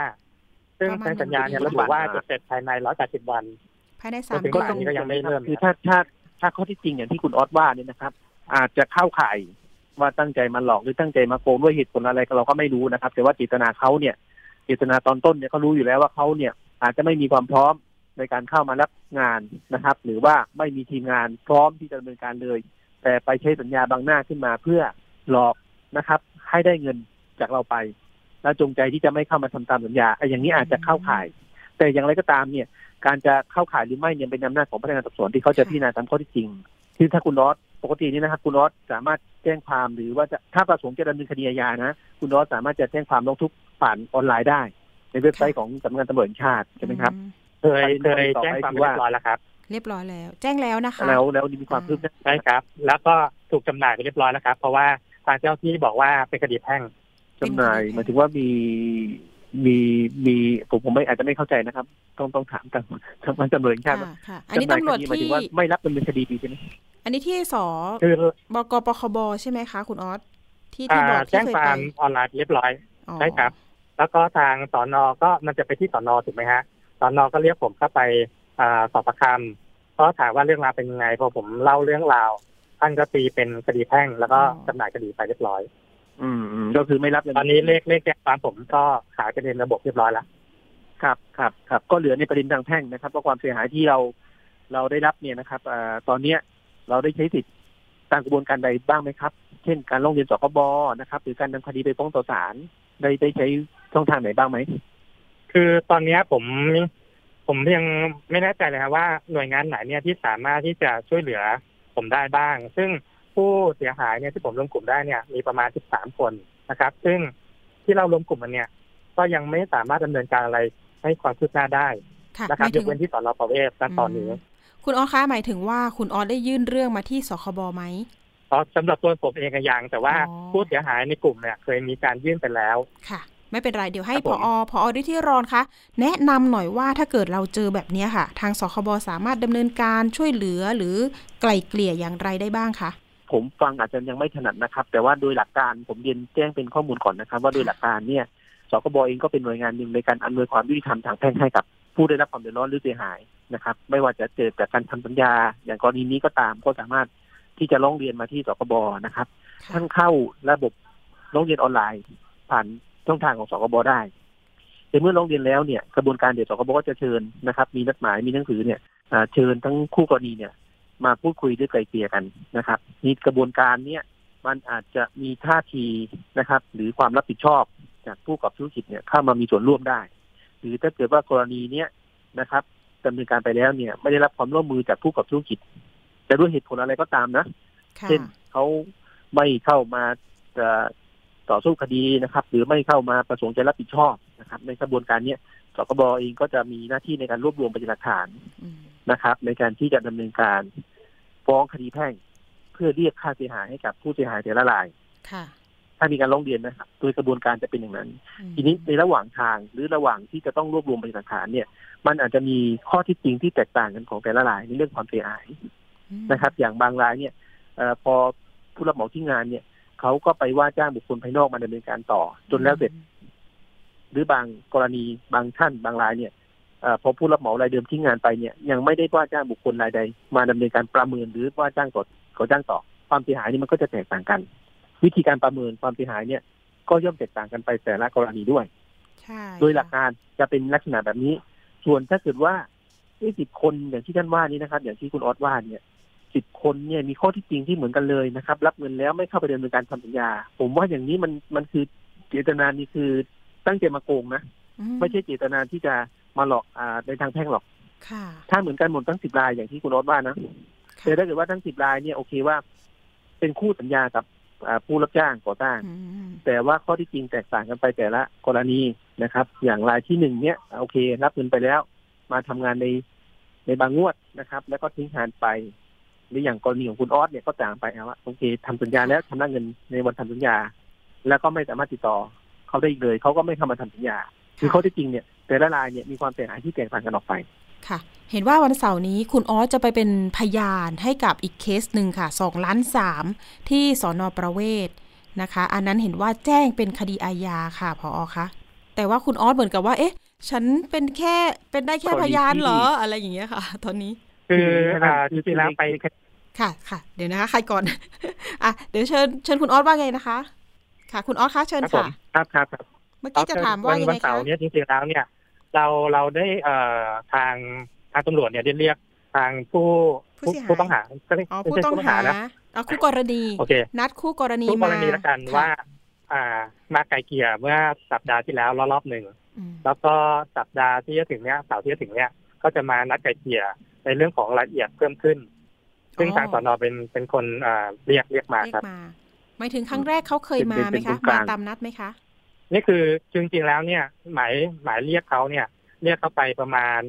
65ซึ่งสัญญาเนี่ยระบุว่าจะเสร็จภายใน180วันภายใน3เดือนก็ยังไม่เริ่มคือถ้าข้อที่จริงอย่างที่คุณออสว่าเนี่ยนะครับอาจจะเข้าข่ายว่าตั้งใจมาหลอกหรือตั้งใจมาโกงด้วยเหตุผลอะไรเราก็ไม่รู้นะครับแต่ว่าเจตนาเขาเนี่ยเจตนาตอนต้นเนี่ยเขารู้อยู่แล้วว่าเขาเนี่ยอาจจะไม่มีความพร้อมในการเข้ามารับงานนะครับหรือว่าไม่มีทีมงานพร้อมที่จะดำเนินการเลยแต่ไปใช้สัญญาบางหน้าขึ้นมาเพื่อหลอกนะครับให้ได้เงินจากเราไปแล้วจงใจที่จะไม่เข้ามาทำตามสัญญาไอ้อย่างนี้อาจจะเข้าข่ายแต่อย่างไรก็ตามเนี่ยการจะเข้าข่ายหรือไม่เนี่ยเป็นอำนาจของพนักงานสอบสวนที่เขาจะพิจารณาตามข้อที่จริงที่ถ้าคุณรอดปกตินี่นะครับคุณรอดสามารถแจ้งความหรือว่าถ้าประสงค์จะดำเนินคดีอาญานะคุณรอดสามารถจะแจ้งความร้องทุกข์ผ่านออนไลน์ได้ในเว็บไซต์ของสำนักงานตำรวจแห่งชาติใช่ไหมครับเคยแจ้งความเรียบร้อยแล้วครับเรียบร้อยแล้วแจ้งแล้วนะคะแล้วมีความคืบหน้าใช่ครับแล้วก็ถูกจำหน่ายไปเรียบร้อยแล้วครับเพราะว่าทางเจ้าที่บอกว่าเป็นคดีแพ่งจำหน่ายหมายถึงว่ามีผมไม่อาจจะไม่เข้าใจนะครับต้องถามกันมันตำรวจแห่งชาติอันนี้ตำรวจที่หมายถึงว่าไม่รับดำเนินคดีใช่ไหมอันนี้ที่สบกปคบใช่ไหมคะคุณออสที่บอกแจ้งความออนไลน์เรียบร้อยใช่ครับแล้วก็ทางสน.ก็มันจะไปที่สน.ถูกไหมฮะสน.ก็เรียกผมเข้าไปสอบปากคำก็ถามว่าเรื่องราวเป็นยังไงพอผมเล่าเรื่องราวท่านก็ตีเป็นคดีแพ่งแล้วก็จำหน่ายคดีไปเรียบร้อยก็คือไม่รับตอนนี้เลขแจ้งความผมก็ขายไปในระบบเรียบร้อยแล้วครับก็เหลือในประเด็นทางแพ่งนะครับว่าความเสียหายที่เราได้รับเนี่ยนะครับตอนนี้เราได้ใช้สิทธิ์ตามกระบวนการใดบ้างไหมครับเช่นการร้องเรียนสคบนะครับหรือการดำเนินคดีไปฟ้องต่อศาลได้ใช้ช่องทางไหนบ้างไหมคือตอนนี้ผมยังไม่แน่ใจเลยครับว่าหน่วยงานไหนเนี่ยที่สามารถที่จะช่วยเหลือผมได้บ้างซึ่งผู้เสียหายเนี่ยที่ผมรวมกลุ่มได้เนี่ยมีประมาณ13คนนะครับซึ่งที่เรารวมกลุ่มมันเนี่ยก็ยังไม่สามารถดำเนินการอะไรให้ความคืบหน้าได้นะครับยกเว้นที่สน.ประเวศตอนนี้คุณออสคะหมายถึงว่าคุณออสได้ยื่นเรื่องมาที่สคบไหมสำหรับตัวผมเองก็ยังแต่ว่าผู้เสียหายในกลุ่มเนี่ยเคยมีการยื่นไปแล้วค่ะไม่เป็นไรเดี๋ยวให้ผอฤทธิรอนคะแนะนำหน่อยว่าถ้าเกิดเราเจอแบบนี้ค่ะทางสคบสามารถดำเนินการช่วยเหลือหรือไกล่เกลี่ยอย่างไรได้บ้างคะผมฟังอาจจะยังไม่ถนัดนะครับแต่ว่าโดยหลักการผมเรียนแจ้งเป็นข้อมูลก่อนนะครับว่าโดยหลักการเนี่ยสคบเองก็เป็นหน่วยงานหนึ่งในการอำนวยความยุติธรรมทางแพ่งให้กับผู้ได้รับความเดือดร้อนหรือเสียหายนะครับไม่ว่าจะเกิดจากการทำสัญญาอย่างกรณีนี้ก็ตามก็สามารถที่จะร้องเรียนมาที่สคบนะครับท่านเข้าระบบร้องเรียนออนไลน์ผ่านช่องทางของสคบได้แต่เมื่อร้องเรียนแล้วเนี่ยกระบวนการเดี๋ยวสคบก็จะเชิญนะครับมีนัดหมายมีหนังสือเนี่ยเชิญทั้งคู่กรณีเนี่ยมาพูดคุยด้วยไกลเกลี่ยกันนะครับนี่กระบวนการเนี่ยมันอาจจะมีท่าทีนะครับหรือความรับผิดชอบจากผู้ประกอบธุรกิจเนี่ยเข้ามามีส่วนร่วมได้หรือถ้าเกิดว่ากรณีเนี้ยนะครับดำเนินการไปแล้วเนี่ยไม่ได้รับความร่วมมือจากผู้ประกอบธุรกิจแต่ด้วยเหตุผลอะไรก็ตามนะเช่นเขาไม่เข้ามาต่อสู้คดีนะครับหรือไม่เข้ามาประสงค์จะรับผิดชอบนะครับในกระบวนการนี้สคบเองก็จะมีหน้าที่ในการรวบรวมพยานหลักฐานนะครับในการที่จะดำเนินการฟ้องคดีแพ่งเพื่อเรียกค่าเสียหายให้กับผู้เสียหายแต่ละรายถ้ามีการร้องเรียนนะครับโดยกระบวนการจะเป็นอย่างนั้นทีนี้ในระหว่างทางหรือระหว่างที่จะต้องรวบรวมพยานหลักฐานเนี่ยมันอาจจะมีข้อที่จริงที่แตกต่างกันของแต่ละรายในเรื่องความเสียหายนะครับอย่างบางรายเนี่ยพอผู้รับเหมาที่งานเนี่ยเขาก็ไปว่าจ้างบุคคลภายนอกมาดำเนินการต่อจนแล้วเสร็จ หรือบางกรณีบางท่านบางรายเนี่ยพอผู้รับเหมารายเดิมที่งานไปเนี่ยยังไม่ได้ว่าจ้างบุคคลรายใดมาดำเนินการประเมินหรือว่าจ้างก่อจ้างต่อความเสียหายนี่มันก็จะแตกต่างกันวิธีการประเมินความเสียหายเนี่ยก็ย่อมแตกต่างกันไปแต่ละกรณีด้วยโดยหลักการจะเป็นลักษณะแบบนี้ส่วนถ้าเกิดว่า10คนอย่างที่ท่านว่านี้นะครับอย่างที่คุณออสว่าเนี่ย10คนเนี่ยมีข้อที่จริงที่เหมือนกันเลยนะครับรับเงินแล้วไม่เข้าไปดำเนินการทำสัญญาผมว่าอย่างนี้มันคือเจตนานี่คือตั้งใจมาโกงนะไม่ใช่เจตนาที่จะมาหลอกในทางแพ่งหรอกถ้าเหมือนกันหมดทั้ง10รายอย่างที่คุณออสว่านะแต่ถ้าเกิดว่าทั้ง10รายเนี่ยโอเคว่าเป็นคู่สัญญากับผู้รับจ้างก่อสร้างแต่ว่าข้อที่จริงแตกต่างกันไปแต่ละกรณีนะครับอย่างรายที่1เนี่ยโอเครับเงินไปแล้วมาทำงานในบางงวดนะครับแล้วก็ทิ้งงานไปหรืออย่างกรณีของคุณออสเนี่ยก็ต่างไปเอาว่าโอเคทำสัญญาแล้วทำได้เงินในวันทำสัญญาแล้วก็ไม่สามารถติดต่อเขาได้อีกเลยเขาก็ไม่เข้ามาทำสัญญาคือข้อที่จริงเนี่ยแต่ละรายเนี่ยมีความเสียหายที่แตกต่างกันออกไปค่ะเห็นว่าวันเสาร์นี้คุณออสจะไปเป็นพยานให้กับอีกเคสหนึ่งค่ะ2.3 ล้านที่สน.ประเวศนะคะอันนั้นเห็นว่าแจ้งเป็นคดีอาญาค่ะผอ.คะแต่ว่าคุณออสเหมือนกับว่าเอ๊ะฉันเป็นแค่เป็นได้แค่พยานเหรออะไรอย่างเงี้ยค่ะตอนนี้คือเวลาไปค่ะค่ะเดี๋ยวนะคะใครก่อนเดี๋ยวเชิญคุณออสว่าไงนะคะค่ะคุณออสคะเชิญค่ะครับเมื่อกี้จะถามว่ายังไงคะวันเสาร์นี้จริงๆแล้วเนี่ยเราได้ทางตำรวจเนี่ยได้เรียกทางผู้ต้องหาผู้ต้องหานะคู่กรณีนัดคู่กรณีมาละกันว่ามาไกลเกลี่ยเมื่อสัปดาห์ที่แล้วรอบนึงแล้วก็สัปดาห์ที่จะถึงเนี้ยเสาร์ที่จะถึงเนี้ยก็จะมานัดไกลเกลี่ยในเรื่องของรายละเอียดเพิ่มขึ้นซึ่งทางสน.เป็นคนเรียกมาครับหมายถึงครั้งแรกเขาเคยมาไหมคะมาตามนัดไหมคะนี่คือจริงๆแล้วเนี่ยหมายเรียกเขาเนี่ยเรียกเขาไปประมาณ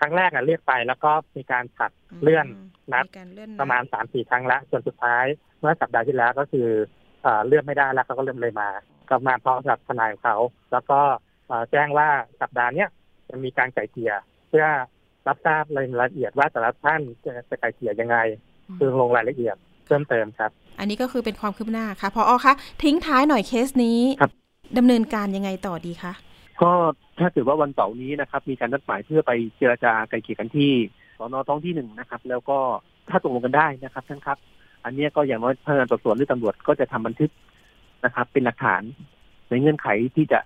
ครั้งแรกเรียกไปแล้วก็มีการผัดเลื่อนนัดประมาณ 3-4 ครั้งละส่วนสุดท้ายเมื่อสัปดาห์ที่แล้วก็คือเลื่อนไม่ได้แล้วเขาก็เริ่มเลยมากลับมาพร้อมกับทนายของเขาแล้วก็แจ้งว่าสัปดาห์นี้จะมีการไกล่เกลี่ยเพื่อรับทราบรายละเอียดว่าแต่ละท่านจะไกล่เกลี่ยยังไงคือลงรายละเอียดเพิ่มเติมครับอันนี้ก็คือเป็นความคืบหน้าค่ะผอ.คะทิ้งท้ายหน่อยเคสนี้ดำเนินการยังไงต่อดีคะก็ถ้าถือว่าวันเสาร์นี้นะครับมีการนัดหมายเพื่อไปเจรจาไกล่เกลี่ยกันที่สน.ท้องที่1นะครับแล้วก็ถ้าตกลงกันได้นะครับท่านครับอันนี้ก็อย่างน้อยพนักงานสอบสวนหรือตำรวจก็จะทำบันทึกนะครับเป็นหลักฐานในเงื่อนไขที่จะ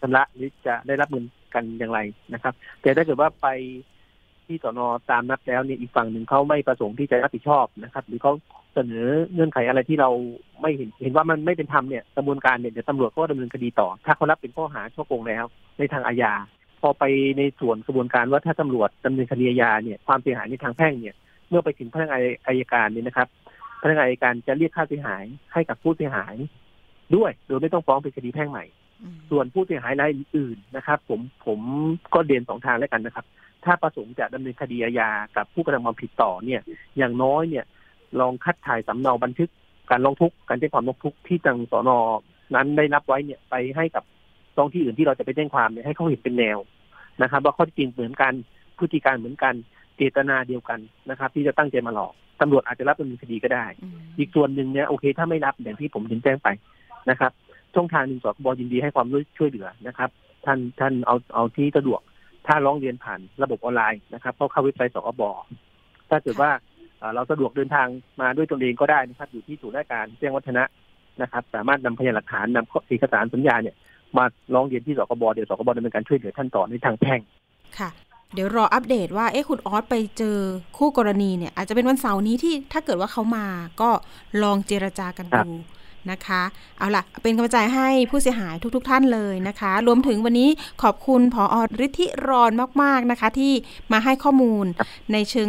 ชำระหรือจะได้รับเงินกันอย่างไรนะครับแต่ถ้าเกิดว่าไปที่สน.ตามนัดแล้วเนี่ยอีกฝั่งหนึ่งเขาไม่ประสงค์ที่จะรับผิดชอบนะครับหรือเขาเสนอเงื่อนไขอะไรที่เราไม่เห็นว่ามันไม่เป็นธรรมเนี่ยกระบวนการเนี่ยเดี๋ยวตำรวจก็ดำเนินคดีต่อถ้าเขารับเป็นข้อหาช่อโกงแล้วในทางอาญาพอไปในส่วนกระบวนการว่าถ้าตำรวจดำเนินคดีอาญาเนี่ยความเสียหายในทางแพ่งเนี่ยเมื่อไปถึงพนักงานอัยการเนี่ยนะครับพนักงานอัยการจะเรียกค่าเสียหายให้กับผู้เสียหายด้วยโดยไม่ต้องฟ้องเป็นคดีแพ่งใหม่ส่วนผู้เสียหายรายอื่นนะครับผมก็เรียน2 ทางแล้วกันนะครับถ้าประสงค์จะดำเนินคดีอาญากับผู้กระทำความผิดต่อเนี่ยอย่างน้อยเนี่ยลองคัดถ่ายสำเนาบันทึกการร้องทุกข์การแจ้งความร้องทุกข์ที่ทางสน.นั้นได้รับไว้เนี่ยไปให้กับท้องที่อื่นที่เราจะไปแจ้งความเนี่ยให้เขาเห็นเป็นแนวนะครับว่าข้อที่จริงเหมือนกันพฤติการเหมือนกันเจตนาเดียวกันนะครับที่จะตั้งใจมาหลอกตำรวจอาจจะรับดำเนินคดีก็ได้อีกส่วนหนึ่งเนี่ยโอเคถ้าไม่รับอย่างที่ผมแจ้งไปนะครับช่องทางหนึ่งสคบยินดีให้ความช่วยเหลือนะครับท่านเอาที่สะดวกถ้าร้องเรียนผ่านระบบออนไลน์นะครับเข้าเว็บไซต์สคบถ้าเกิดว่าเราสะดวกเดินทางมาด้วยตนเองก็ได้นะครับอยู่ที่ศูนย์ราชการแจ้งวัฒนะนะครับสามารถนำพยานหลักฐานนำเอกสารสัญญาเนี่ยมาร้องเรียนที่สคบเดี๋ยวสคบดำเนินการช่วยเหลือท่านต่อในทางแพ่งค่ะเดี๋ยวรออัปเดตว่าคุณออสไปเจอคู่กรณีเนี่ยอาจจะเป็นวันเสาร์นี้ที่ถ้าเกิดว่าเขามาก็ลองเจรจากันดูนะคะเอาล่ะเป็นกำลังใจให้ผู้เสียหายทุกท่านเลยนะคะรวมถึงวันนี้ขอบคุณผอ.ฤทธิรมากๆนะคะที่มาให้ข้อมูลในเชิง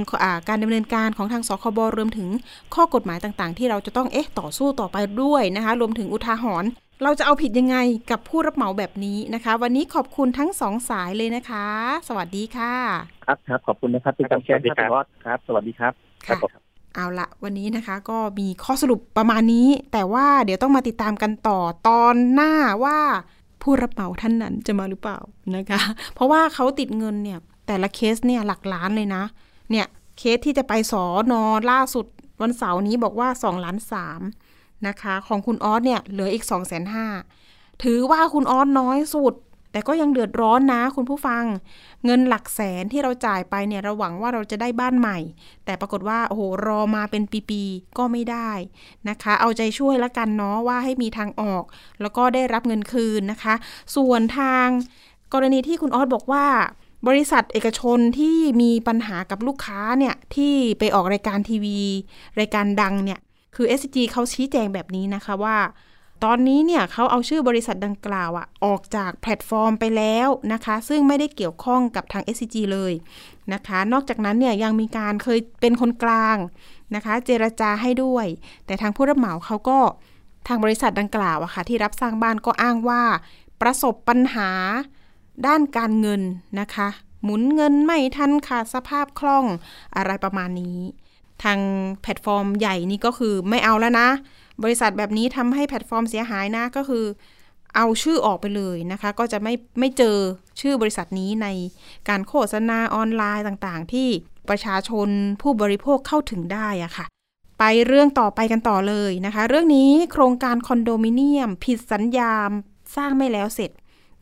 การดำเนินการของทางสคบรวมถึงข้อกฎหมายต่างๆที่เราจะต้องต่อสู้ต่อไปด้วยนะคะรวมถึงอุทาหรณ์เราจะเอาผิดยังไงกับผู้รับเหมาแบบนี้นะคะวันนี้ขอบคุณทั้ง2 สายเลยนะคะสวัสดีค่ะครับขอบคุณนะครับที่แชร์ให้กับเราครับสวัสดีครับครับเอาละวันนี้นะคะก็มีข้อสรุปประมาณนี้แต่ว่าเดี๋ยวต้องมาติดตามกันต่อตอนหน้าว่าผู้รับเหมาท่านนั้นจะมาหรือเปล่านะคะเพราะว่าเขาติดเงินเนี่ยแต่ละเคสเนี่ยหลักล้านเลยนะเนี่ยเคสที่จะไปสน.ล่าสุดวันเสาร์นี้บอกว่า2.3 ล้านนะคะของคุณออสเนี่ยเหลืออีก 2.5 ล้าน ถือว่าคุณออสน้อยสุดแต่ก็ยังเดือดร้อนนะคุณผู้ฟังเงินหลักแสนที่เราจ่ายไปเนี่ยเราหวังว่าเราจะได้บ้านใหม่แต่ปรากฏว่าโอ้โหรอมาเป็นปีๆก็ไม่ได้นะคะเอาใจช่วยละกันเนาะว่าให้มีทางออกแล้วก็ได้รับเงินคืนนะคะส่วนทางกรณีที่คุณออสบอกว่าบริษัทเอกชนที่มีปัญหากับลูกค้าเนี่ยที่ไปออกรายการทีวีรายการดังเนี่ยคือ SCG เขาชี้แจงแบบนี้นะคะว่าตอนนี้เนี่ยเขาเอาชื่อบริษัทดังกล่าวออกจากแพลตฟอร์มไปแล้วนะคะซึ่งไม่ได้เกี่ยวข้องกับทาง SCG เลยนะคะนอกจากนั้นเนี่ยยังมีการเคยเป็นคนกลางนะคะเจรจาให้ด้วยแต่ทางผู้รับเหมาเขาก็ทางบริษัทดังกล่าวค่ะที่รับสร้างบ้านก็อ้างว่าประสบปัญหาด้านการเงินนะคะหมุนเงินไม่ทันขาดสภาพคล่องอะไรประมาณนี้ทางแพลตฟอร์มใหญ่นี่ก็คือไม่เอาแล้วนะบริษัทแบบนี้ทำให้แพลตฟอร์มเสียหายนะก็คือเอาชื่อออกไปเลยนะคะก็จะไม่เจอชื่อบริษัทนี้ในการโฆษณาออนไลน์ต่างๆที่ประชาชนผู้บริโภคเข้าถึงได้อะค่ะไปเรื่องต่อไปกันต่อเลยนะคะเรื่องนี้โครงการคอนโดมิเนียมผิดสัญญาสร้างไม่แล้วเสร็จ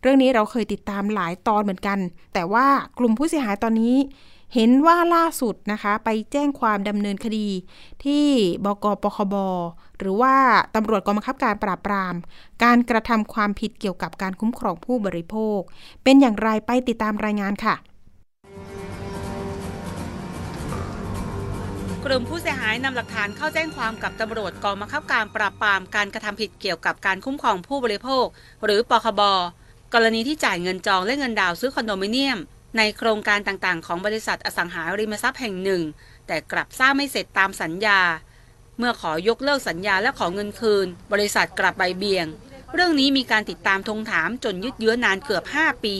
เรื่องนี้เราเคยติดตามหลายตอนเหมือนกันแต่ว่ากลุ่มผู้เสียหายตอนนี้เห็นว่าล่าสุดนะคะไปแจ้งความดำเนินคดีที่บก.ปคบ.หรือว่าตำรวจกองบังคับการปราบปรามการกระทำความผิดเกี่ยวกับการคุ้มครองผู้บริโภคเป็นอย่างไรไปติดตามรายงานค่ะกลุ่มผู้เสียหายนำหลักฐานเข้าแจ้งความกับตำรวจกองบังคับการปราบปรามการกระทำผิดเกี่ยวกับการคุ้มครองผู้บริโภคหรือปคบ.กรณีที่จ่ายเงินจองและเงินดาวซื้อคอนโดมิเนียมในโครงการต่างๆของบริษัทอสังหาริมทรัพย์แห่งหนึ่งแต่กลับสร้างไม่เสร็จตามสัญญาเมื่อขอยกเลิกสัญญาและขอเงินคืนบริษัทกลับบ่ายเบี่ยงเรื่องนี้มีการติดตามทวงถามจนยืดเยื้อนานเกือบ5ปี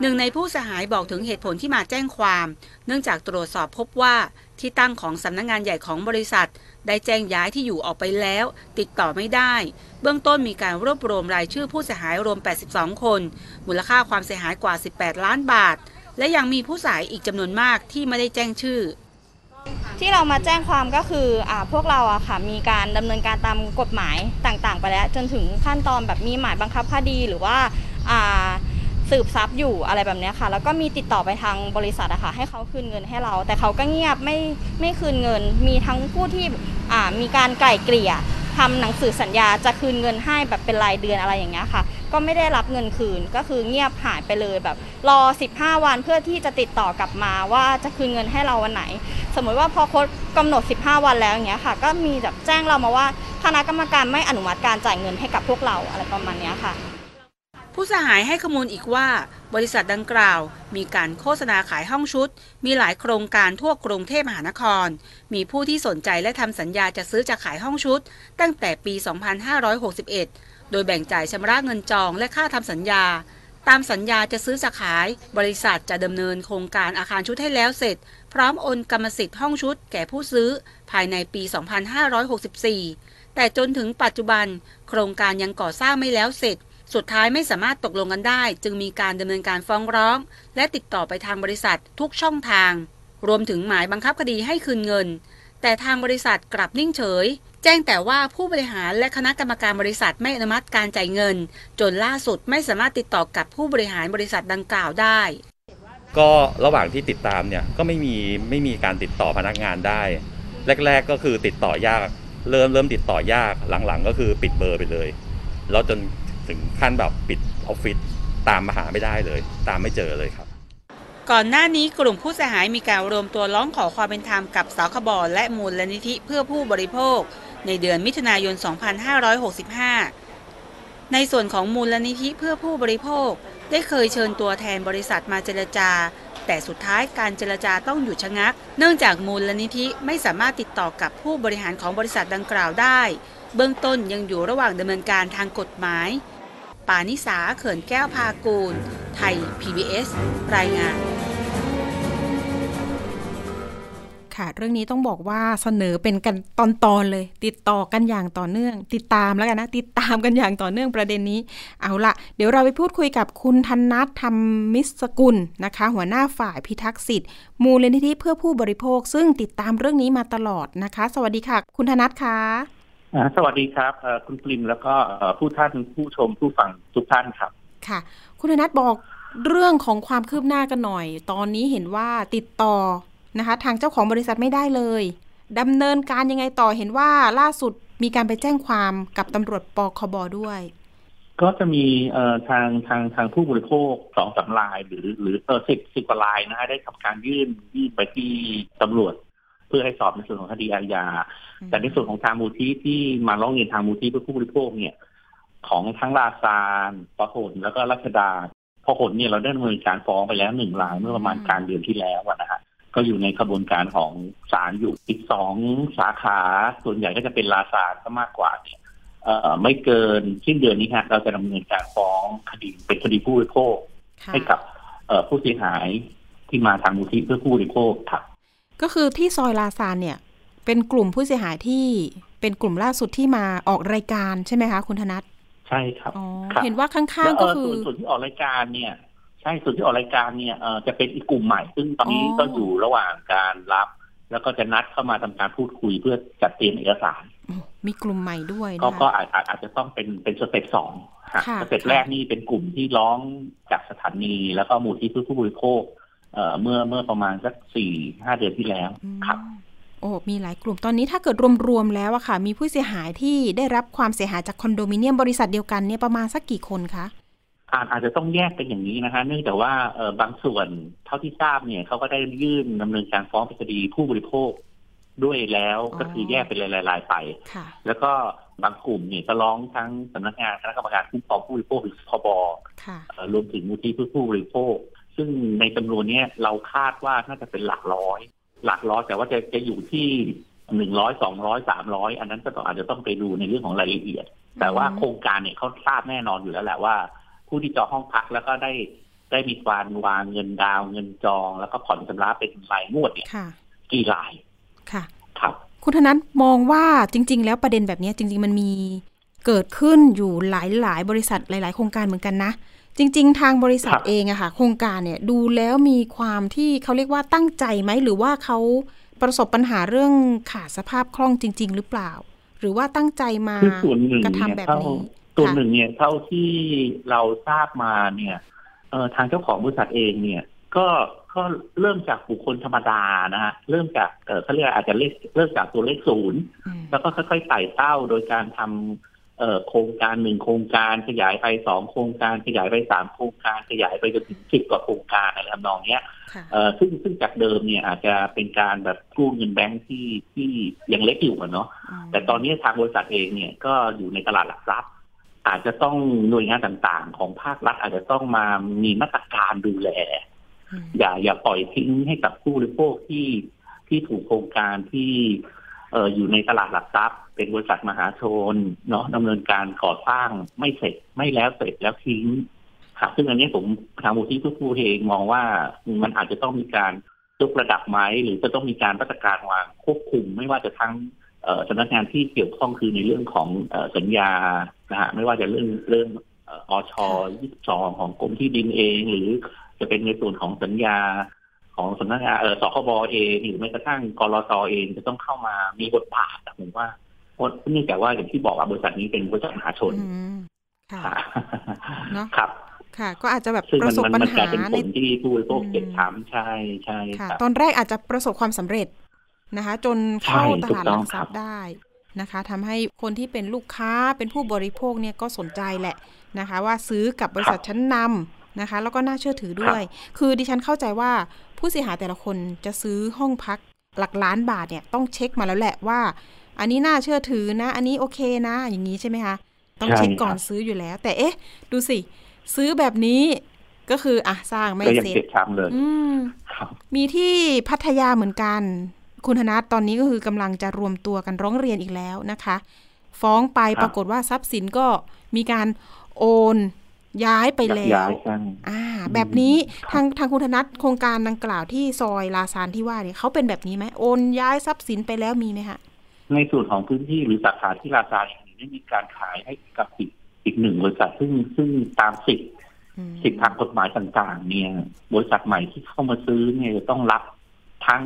หนึ่งในผู้เสียหายบอกถึงเหตุผลที่มาแจ้งความเนื่องจากตรวจสอบพบว่าที่ตั้งของสำนักงานใหญ่ของบริษัทได้แจ้งย้ายที่อยู่ออกไปแล้วติดต่อไม่ได้เบื้องต้นมีการรวบรวมรายชื่อผู้เสียหายรวม82คนมูลค่าความเสียหายกว่า18ล้านบาทและยังมีผู้เสียหายอีกจำนวนมากที่ไม่ได้แจ้งชื่อที่เรามาแจ้งความก็คือพวกเราค่ะมีการดำเนินการตามกฎหมายต่างๆไปแล้วจนถึงขั้นตอนแบบมีหมายบังคับคดีหรือว่าสืบทรัพย์อยู่อะไรแบบนี้ค่ะแล้วก็มีติดต่อไปทางบริษัทค่ะให้เขาคืนเงินให้เราแต่เขาก็เงียบไม่คืนเงินมีทั้งผู้ที่มีการไกล่เกลี่ยทำหนังสือสัญญาจะคืนเงินให้แบบเป็นรายเดือนอะไรอย่างเงี้ยค่ะก็ไม่ได้รับเงินคืนก็คือเงียบหายไปเลยแบบรอ15วันเพื่อที่จะติดต่อกลับมาว่าจะคืนเงินให้เราวันไหนสมมติว่าพอครบกำหนด15วันแล้วอย่างเงี้ยค่ะก็มีแบบแจ้งเรามาว่าคณะกรรมการไม่อนุมัติการจ่ายเงินให้กับพวกเราอะไรประมาณเนี้ยค่ะผู้เสียหายให้ข้อมูลอีกว่าบริษัทดังกล่าวมีการโฆษณาขายห้องชุดมีหลายโครงการทั่วกรุงเทพมหานครมีผู้ที่สนใจและทำสัญญาจะซื้อจะขายห้องชุดตั้งแต่ปี 2561 โดยแบ่งจ่ายชำระเงินจองและค่าทำสัญญาตามสัญญาจะซื้อจะขายบริษัทจะดำเนินโครงการอาคารชุดให้แล้วเสร็จพร้อมโอนกรรมสิทธิ์ห้องชุดแก่ผู้ซื้อภายในปี 2564 แต่จนถึงปัจจุบันโครงการยังก่อสร้างไม่แล้วเสร็จสุดท้ายไม่สามารถตกลงกันได้จึงมีการดำเนินการฟ้องร้องและติดต่อไปทางบริษัททุกช่องทางรวมถึงหมายบังคับคดีให้คืนเงินแต่ทางบริษัทกลับนิ่งเฉยแจ้งแต่ว่าผู้บริหารและคณะกรรมการบริษัทไม่อนุมัติการจ่ายเงินจนล่าสุดไม่สามารถติดต่อกับผู้บริหารบริษัทดังกล่าวได้ก็ระหว่างที่ติดตามเนี่ยก็ไม่มีการติดต่อพนักงานได้แรกๆก็คือติดต่อยากเริ่มติดต่อยากหลังๆก็คือปิดเบอร์ไปเลยแล้วจนถึงขั้นแบบปิดออฟฟิศตามมาหาไม่ได้เลยตามไม่เจอเลยครับก่อนหน้านี้กลุ่มผู้เสียหายมีการรวมตัวร้องขอความเป็นธรรมกับสคบและมูลนิธิเพื่อผู้บริโภคในเดือนมิถุนายน 2565ในส่วนของมูลนิธิเพื่อผู้บริโภคได้เคยเชิญตัวแทนบริษัทมาเจรจาแต่สุดท้ายการเจรจาต้องหยุดชะงักเนื่องจากมูลนิธิไม่สามารถติดต่อกับผู้บริหารของบริษัทดังกล่าวได้เบื้องต้นยังอยู่ระหว่างดำเนินการทางกฎหมายปานิสาเขื่อนแก้วพากูลไทย PBS รายงานค่ะเรื่องนี้ต้องบอกว่าเสนอเป็นกันตอนๆเลยติดต่อกันอย่างต่อเนื่องติดตามแล้วกันนะติดตามกันอย่างต่อเนื่องประเด็นนี้เอาละเดี๋ยวเราไปพูดคุยกับคุณธนัทธรรมมิสกุลนะคะหัวหน้าฝ่ายพิทักษ์สิทธิ์มูลนิธิเพื่อผู้บริโภคซึ่งติดตามเรื่องนี้มาตลอดนะคะสวัสดีค่ะคุณธนัทค่ะ สวัสดีครับคุณปริมแล้วก็ผู้ท่านผู้ชมผู้ฟังทุกท่านครับค่ะคุณธนัทบอกเรื่องของความคืบหน้ากันหน่อยตอนนี้เห็นว่าติดต่อนะคะทางเจ้าของบริษัทไม่ได้เลยดำเนินการยังไงต่อเห็นว่าล่าสุดมีการไปแจ้งความกับตำรวจปคบ.ด้วยก็จะมีทางผู้บริโภค 2-3 รายหรือ10กว่ารายนะฮะได้ทำการยื่นไปที่ตำรวจเพื่อให้สอบในส่วนของคดีอาญาแต่ในส่วนของทางมูลที่มาร้องเรียนทางมูลที่เพื่อผู้บริโภคเนี่ยของทั้งราซานพหลแล้วก็รัชดาพหลเนี่ยเราได้ดำเนินการฟ้องไปแล้ว1รายเมื่อประมาณกลางเดือนที่แล้วนะฮะก็อยู่ในกระบวนการของศาลอยู่อีก2สาขาส่วนใหญ่ก็จะเป็นราซานก็มากกว่าเนี่ยไม่เกินสิ้นเดือนนี้ฮะเราจะดำเนินการฟ้องคดีเป็นคดีผู้บริโภคให้กับผู้เสียหายที่มาทางมูลที่เพื่อผู้บริโภคครับก็คือที่ซอยลาซานเนี่ยเป็นกลุ่มผู้เสียหายที่เป็นกลุ่มล่าสุดที่มาออกรายการใช่ไหมคะคุณธนัทใช่ครับเห็นว่าข้างๆก็คือส่วนที่ออกรายการเนี่ยใช่ส่วนที่ออกรายการเนี่ยจะเป็นอีกกลุ่มใหม่ซึ่งตอนนี้ก็อยู่ระหว่างการรับแล้วก็จะนัดเข้ามาทำการพูดคุยเพื่อจัดเตรียมเอกสารมีกลุ่มใหม่ด้วยก็อาจจะต้องเป็นสเต็ป2สเต็ปแรกนี่เป็นกลุ่มที่ร้องจากสถานีแล้วก็มูลที่ผู้บริโภคเมื่อประมาณสัก 4-5 เดือนที่แล้วครับโอ้มีหลายกลุ่มตอนนี้ถ้าเกิดรวมๆแล้วอะค่ะมีผู้เสียหายที่ได้รับความเสียหายจากคอนโดมิเนียมบริษัทเดียวกันเนี่ยประมาณสักกี่คนคะอาจจะต้องแยกเป็นอย่างนี้นะคะเนื่องจากว่าบางส่วนเท่าที่ทราบเนี่ยเขาก็ได้ยื่นดำเนินการฟ้องคดีผู้บริโภคด้วยแล้วก็คือแยกเป็นรายๆไปแล้วก็บางกลุ่มเนี่ยก็ร้องทั้งสำนักงานคณะกรรมการคุ้มครองผู้บริโภคหรือพบ.รวมถึงมูลที่ผู้บริโภคซึ่งในจำนวนนี้เราคาดว่าน่าจะเป็นหลักร้อยแต่ว่าจะอยู่ที่100 200 300อันนั้นก็อาจจะต้องไปดูในเรื่องของรายละเอียดแต่ว่าโครงการเนี่ยเขาทราบแน่นอนอยู่แล้วแหละว่าผู้ที่จองห้องพักแล้วก็ได้มีการวางเงินดาวเงินจองแล้วก็ผ่อนชำระเป็นรายงวดเนี่ยกี่รายค่ะครับคุณธนัทมองว่าจริงๆแล้วประเด็นแบบนี้จริงๆมันมีเกิดขึ้นอยู่หลายๆบริษัทหลายๆโครงการเหมือนกันนะจริงๆทางบริษัทเองอะค่ะโครงการเนี่ยดูแล้วมีความที่เขาเรียกว่าตั้งใจไหมหรือว่าเขาประสบปัญหาเรื่องขาดสภาพคล่องจริงๆหรือเปล่าหรือว่าตั้งใจมากระทำแบบนี้ส่วนหนึ่งเนี่ยเท่าที่เราทราบมาเนี่ยทางเจ้าของบริษัทเองเนี่ยก็เริ่มจากบุคคลธรรมดานะฮะเริ่มจากเขาเรียกอาจจะเริ่มจากตัวเลข0แล้วก็ค่อยๆไต่เต้าโดยการทำโครงการ1โครงการขยายไป2โครงการขยายไป3โครงการขยายไปจนถึง10กว่าโครงการอะไรทำนองเนี้ยซึ่งจากเดิมเนี่ยอาจจะเป็นการแบบกู้เงินแบงค์ที่ยังเล็กอยู่เนาะแต่ตอนนี้ทางบริษัทเองเนี่ยก็อยู่ในตลาดหลักทรัพย์อาจจะต้องหน่วยงานต่างๆของภาครัฐอาจจะต้องมามีมาตรการดูแลอย่าปล่อยทิ้งให้กับผู้บริโภคที่ถูกโครงการที่อยู่ในตลาดหลักทรัพย์เป็นบริษัทมหาชนเนาะดำเนินการก่อสร้างไม่เสร็จไม่แล้วเสร็จแล้วทิ้งค่ะซึ่งอันนี้ผมทางมูลที่ทุกผู้เองมองว่ามันอาจจะต้องมีการยกระดับไหมหรือจะต้องมีการมาตรการวางควบคุมไม่ว่าจะทั้งสำนักงานที่เกี่ยวข้องคือในเรื่องของสัญญานะฮะไม่ว่าจะเรื่องอช22ของกรมที่ดินเองหรือจะเป็นในส่วนของสัญญาของสำนักงานสคบเองหรือแม้กระทั่งกลตเองจะต้องเข้ามามีบทบาทผมว่าเนื่องจากว่าอย่างที่บอกว่าบริษัทนี้เป็นบริษัทมหาชนค่ะเนาะครับค่ะก็อาจจะแบบประสบปัญหาในที่ผู้บริโภคเจ็บช้ำใช่ใช่ค่ะตอนแรกอาจจะประสบความสำเร็จนะคะจนเข้าตลาดหลักทรัพย์ได้นะคะทำให้คนที่เป็นลูกค้าเป็นผู้บริโภคเนี่ยก็สนใจแหละนะคะว่าซื้อกับบริษัทชั้นนำนะคะแล้วก็น่าเชื่อถือด้วยคือดิฉันเข้าใจว่าผู้เสียหายแต่ละคนจะซื้อห้องพักหลักล้านบาทเนี่ยต้องเช็คมาแล้วแหละว่าอันนี้น่าเชื่อถือนะอันนี้โอเคนะอย่างนี้ใช่ไหมคะต้องเช็คก่อนซื้ออยู่แล้วแต่เอ๊ะดูสิซื้อแบบนี้ก็คืออ่ะสร้างไม่เสร็จเลยมีที่พัทยาเหมือนกันคุณธนัทตอนนี้ก็คือกำลังจะรวมตัวกันร้องเรียนอีกแล้วนะคะฟ้องไปปรากฏว่าทรัพย์สินก็มีการโอนย้ายไปแล้วแบบนี้ทางคุณธนัทโครงการดังกล่าวที่ซอยลาซานที่ว่าเนี่ยเขาเป็นแบบนี้ไหมโอนย้ายทรัพย์สินไปแล้วมีไหมคะในส่วนของพื้นที่หรือสาขาที่ลาซานได้มีการขายให้กับอีกหนึ่งบริษัทซึ่งตามสิทธิทางกฎหมายต่างๆเนี่ยบริษัทใหม่ที่เข้ามาซื้อเนี่ยจะต้องรับทั้ง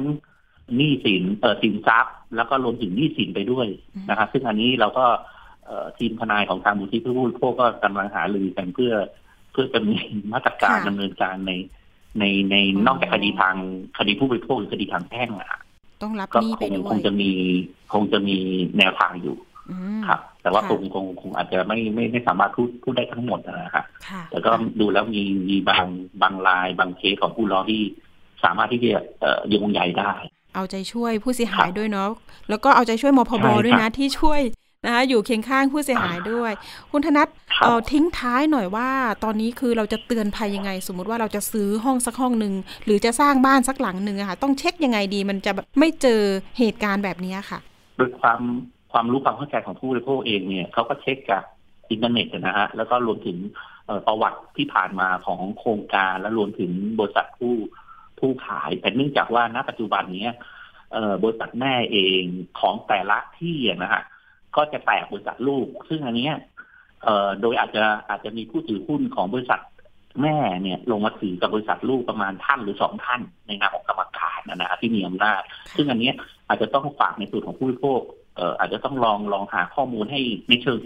หนี้สินสินทรัพย์แล้วก็รวมถึงหนี้สินไปด้วยนะครับซึ่งอันนี้เราก็ทีมทนายของทางมูลที่ผู้บริโภคก็กำลังหารือกันเพื่อจะมีมาตรการดำเนินการในนอกจากคดีทางคดีผู้บริโภคหรือคดีทางแพ่งอ่ะต้องรับหนี้ไปด้วยคงจะมีแนวทางอยู่ครับแต่ว่าคงอาจจะไม่สามารถพูดได้ทั้งหมดนะครับแต่ก็ดูแล้วมีบางรายบางเคสของผู้ร้องที่สามารถที่จะโยงใยได้เอาใจช่วยผู้เสียหายด้วยเนาะแล้วก็เอาใจช่วยมพบ.ด้วยนะที่ช่วยนะคะอยู่เคียงข้างผู้เสียหายด้วยคุณธนัททิ้งท้ายหน่อยว่าตอนนี้คือเราจะเตือนภัยยังไงสมมติว่าเราจะซื้อห้องสักห้องนึงหรือจะสร้างบ้านสักหลังนึงอะค่ะต้องเช็คยังไงดีมันจะไม่เจอเหตุการณ์แบบนี้ค่ะโดยความรู้ความเข้าใจของผู้บริโภคเองเนี่ยเขาก็เช็คจากอินเทอร์เน็ตนะฮะแล้วก็รวมถึงประวัติที่ผ่านมาของโครงการและรวมถึงบริษัทผู้ขายแต่เนื่องจากว่าณปัจจุบันนี้บริษัทแม่เองของแต่ละที่นะฮะก็จะแตกบริษัทลูกซึ่งอันนี้โดยอาจจะมีผู้ถือหุ้นของบริษัทแม่เนี่ยลงมาถือกับบริษัทลูกประมาณท่านหรือ2ท่านในนามของกรรมการนะที่มีอำนาจซึ่งอันนี้อาจจะต้องฝากในส่วนของผู้บริโภคอาจจะต้องลองหาข้อมูลให้ในเชิง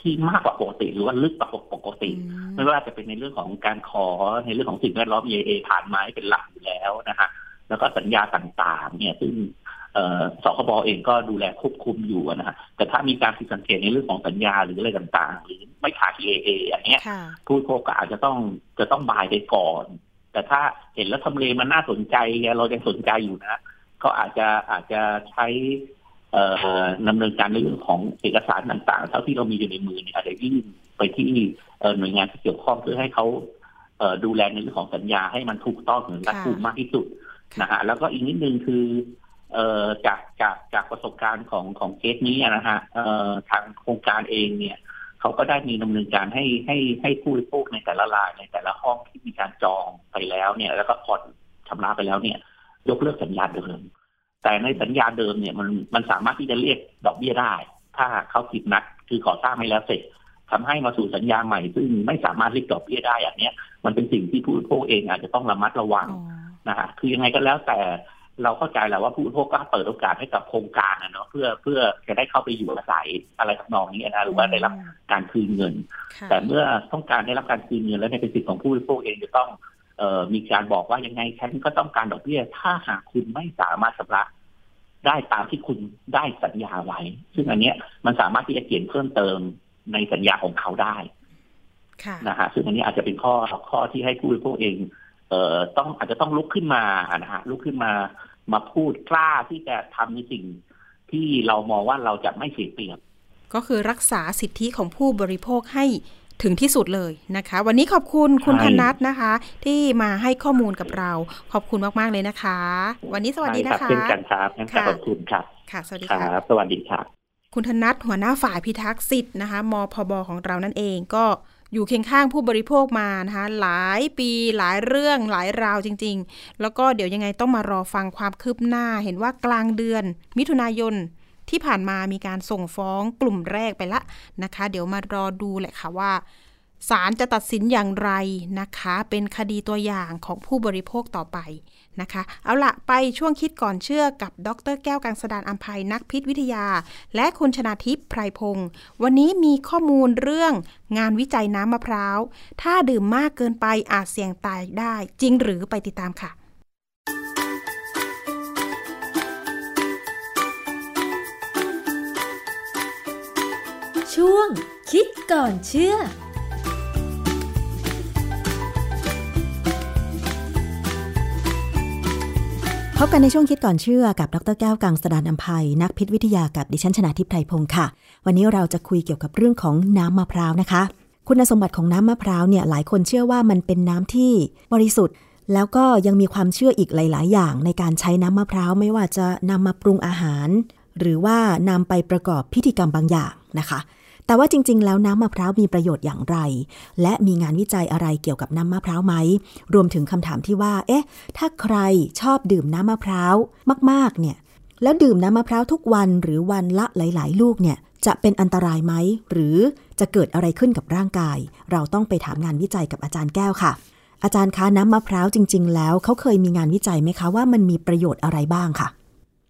ที่มากกว่าปกติหรือว่าลึกกว่าปกติไม่ว่าจะเป็นในเรื่องของการขอในเรื่องของสิ่งแวดล้อม EIA ผ่านไม้เป็นหลักอยู่แล้วนะฮะแล้วก็สัญญาต่างๆเนี่ยซึ่งสคบเองก็ดูแลควบคุมอยู่นะฮะแต่ถ้ามีการผิดสังเกตในเรื่องของสัญญาหรืออะไรต่างๆหรือไม่ผ่าน EIA อันเนี้ยผู้โคก็อาจจะต้องบายไปก่อนแต่ถ้าเห็นแล้วทำเลมันน่าสนใจเรายังสนใจอยู่นะก็อาจจะใช้ดำเนินการในเรื่องของเอกสารต่างๆเท่าที่เรามีอยู่ในมืออาจจะยื่นไปที่หน่วยงานที่เกี่ยวข้องเพื่อให้เขาดูแลในเรื่องของสัญญาให้มันถูกต้องและถูกมากที่สุดนะฮะแล้วก็อีกนิดนึงคือจากประสบการณ์ของเคสนี้นะฮะทางโครงการเองเนี่ยเขาก็ได้มีดำเนินการให้ผู้บริโภคในแต่ละรายในแต่ละห้องที่มีการจองไปแล้วเนี่ยแล้วก็ผ่อนชำระไปแล้วเนี่ยยกเลิกสัญญาเดิมแต่ในสัญญาเดิมเนี่ยมันสามารถที่จะเรียกดอกเบี้ยได้ถ้าเขาผิดนัดคือก่อสร้างไม่แล้วเสร็จทำให้มาสู่สัญญาใหม่ซึ่งไม่สามารถเรียกดอกเบี้ยได้อย่างนี้มันเป็นสิ่งที่ผู้บริโภคเองอาจจะต้องระมัดระวังนะฮะคือยังไงก็แล้วแต่เราเข้าใจแหละว่าผู้บริโภคก็เปิดโอกาสให้กับโครงการนะเนาะเพื่อจะได้เข้าไปอยู่อาศัยอะไรทำนองนี้นะหรือว่าได้รับการคืนเงินแต่เมื่อต้องการได้รับการคืนเงินแล้วในเป็นสิทธิของผู้บริโภคเองจะต้องมีการบอกว่ายังไงฉันก็ต้องการดอกเบี้ยถ้าหากคุณไม่สามารถชำระได้ตามที่คุณได้สัญญาไว้ซึ่งอันเนี้ยมันสามารถที่จะเขียนเพิ่มเติมในสัญญาของเขาได้นะฮะซึ่งอันนี้อาจจะเป็นข้อที่ให้ผู้บริโภคเองต้องอาจจะต้องลุกขึ้นมานะฮะลุกขึ้นมาพูดกล้าที่จะทำในสิ่งที่เรามองว่าเราจะไม่เสียเปรียบก็คือรักษาสิทธิของผู้บริโภคให้ถึงที่สุดเลยนะคะวันนี้ขอบคุณคุณธนัทนะคะที่มาให้ข้อมูลกับเราขอบคุณมากๆเลยนะคะวันนี้สวัสดีนะคะเป็นกันครับขอบคุณครับค่ะสวัสดีครับสวัสดีครับคุณธนัทหัวหน้าฝ่ายพิทักษ์สิทธิ์นะคะมพบ.ของเรานั่นเองก็อยู่เคียงข้างผู้บริโภคมานะคะหลายปีหลายเรื่องหลายราวจริงๆแล้วก็เดี๋ยวยังไงต้องมารอฟังความคืบหน้าเห็นว่ากลางเดือนมิถุนายนที่ผ่านมามีการส่งฟ้องกลุ่มแรกไปละนะคะเดี๋ยวมารอดูแหละค่ะว่าศาลจะตัดสินอย่างไรนะคะเป็นคดีตัวอย่างของผู้บริโภคต่อไปนะคะเอาละไปช่วงคิดก่อนเชื่อกับดร.แก้วกังสดาลอำไพนักพิษวิทยาและคุณชนาทิพย์ไพรพงศ์วันนี้มีข้อมูลเรื่องงานวิจัยน้ำมะพร้าวถ้าดื่มมากเกินไปอาจเสี่ยงตายได้จริงหรือไปติดตามค่ะช่วงคิดก่อนเชื่อพบกันในช่วงคิดก่อนเชื่อกับดร.แก้วกังสดาลอำไพนักพิษวิทยากับดิฉันชนาทิพย์ไพรพงศ์ค่ะวันนี้เราจะคุยเกี่ยวกับเรื่องของน้ำมะพร้าวนะคะคุณสมบัติของน้ำมะพร้าวเนี่ยหลายคนเชื่อว่ามันเป็นน้ำที่บริสุทธิ์แล้วก็ยังมีความเชื่ออีกหลายๆอย่างในการใช้น้ำมะพร้าวไม่ว่าจะนำมาปรุงอาหารหรือว่านำไปประกอบพิธีกรรมบางอย่างนะคะแต่ว่าจริงๆแล้วน้ำมะพร้าวมีประโยชน์อย่างไรและมีงานวิจัยอะไรเกี่ยวกับน้ำมะพร้าวไหมรวมถึงคำถามที่ว่าเอ๊ะถ้าใครชอบดื่มน้ำมะพร้าวมากๆเนี่ยแล้วดื่มน้ำมะพร้าวทุกวันหรือวันละหลายๆลูกเนี่ยจะเป็นอันตรายไหมหรือจะเกิดอะไรขึ้นกับร่างกายเราต้องไปถามงานวิจัยกับอาจารย์แก้วค่ะ อาจารย์คะน้ำมะพร้าวจริงๆแล้วเขาเคยมีงานวิจัยไหมคะว่ามันมีประโยชน์อะไรบ้างค่ะ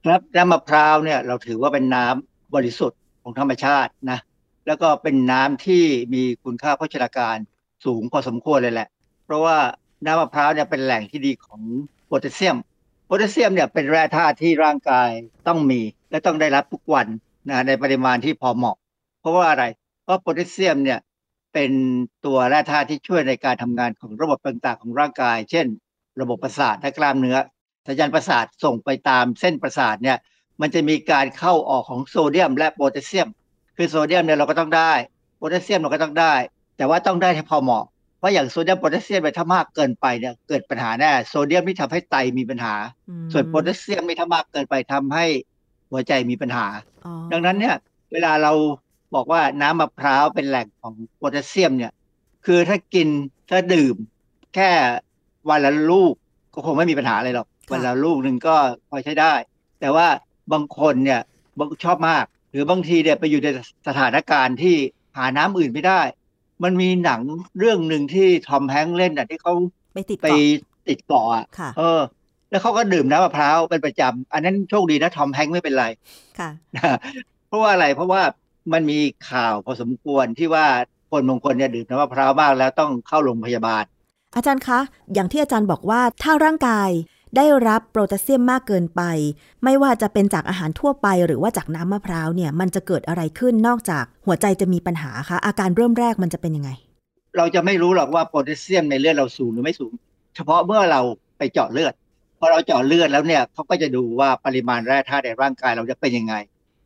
ครับน้ำมะพร้าวเนี่ยเราถือว่าเป็นน้ำบริสุทธิ์ของธรรมชาตินะแล้วก็เป็นน้ำที่มีคุณค่าโภชนาการสูงพอสมควรเลยแหละเพราะว่าน้ำมะพร้าวเนี่ยเป็นแหล่งที่ดีของโพแทสเซียมเนี่ยเป็นแร่ธาตุที่ร่างกายต้องมีและต้องได้รับทุกวันนะในปริมาณที่พอเหมาะเพราะว่าอะไรเพราะโพแทสเซียมเนี่ยเป็นตัวแร่ธาตุที่ช่วยในการทำงานของระบบต่างๆของร่างกายเช่นระบบประสาทและกล้ามเนื้อสัญญาณประสาทส่งไปตามเส้นประสาทเนี่ยมันจะมีการเข้าออกของโซเดียมและโพแทสเซียมคือโซเดียมเนี่ยเราก็ต้องได้โพแทสเซียมเราก็ต้องได้แต่ว่าต้องได้ให้พอเหมาะเพราะอย่างโซเดียมโพแทสเซียมไปถ้ามากเกินไปเนี่ยเกิดปัญหาแน่โซเดียมที่ทำให้ไตมีปัญหาส่วนโพแทสเซียมไม่ถ้ามากเกินไปทำให้หัวใจมีปัญหาดังนั้นเนี่ยเวลาเราบอกว่าน้ำมะพร้าวเป็นแหล่งของโพแทสเซียมเนี่ยคือถ้ากินถ้าดื่มแค่วันละลูกก็คงไม่มีปัญหาอะไรหรอกวันละลูกนึงก็พอใช้ได้แต่ว่าบางคนเนี่ยชอบมากหรือบางทีเนี่ยไปอยู่ในสถานการณ์ที่หาน้ำอื่นไม่ได้มันมีหนังเรื่องนึงที่ทอมแฮงค์เล่นน่ะที่เขาไปติดเกาะอ่ะแล้วเขาก็ดื่มน้ำมะพร้าวเป็นประจำอันนั้นโชคดีนะทอมแฮงค์ไม่เป็นไรค่ะเพราะว่าอะไรเพราะว่ามันมีข่าวพอสมควรที่ว่าคนบางคนเนี่ยดื่มน้ำมะพร้าวมากแล้วต้องเข้าโรงพยาบาลอาจารย์คะอย่างที่อาจารย์บอกว่าถ้าร่างกายได้รับโพแทสเซียมมากเกินไปไม่ว่าจะเป็นจากอาหารทั่วไปหรือว่าจากน้ำมะพร้าวเนี่ยมันจะเกิดอะไรขึ้นนอกจากหัวใจจะมีปัญหาคะอาการเริ่มแรกมันจะเป็นยังไงเราจะไม่รู้หรอกว่าโพแทสเซียมในเลือดเราสูงหรือไม่สูงเฉพาะเมื่อเราไปเจาะเลือดพอเราเจาะเลือดแล้วเนี่ยเขาก็จะดูว่าปริมาณแร่ธาตุในร่างกายเราจะเป็นยังไง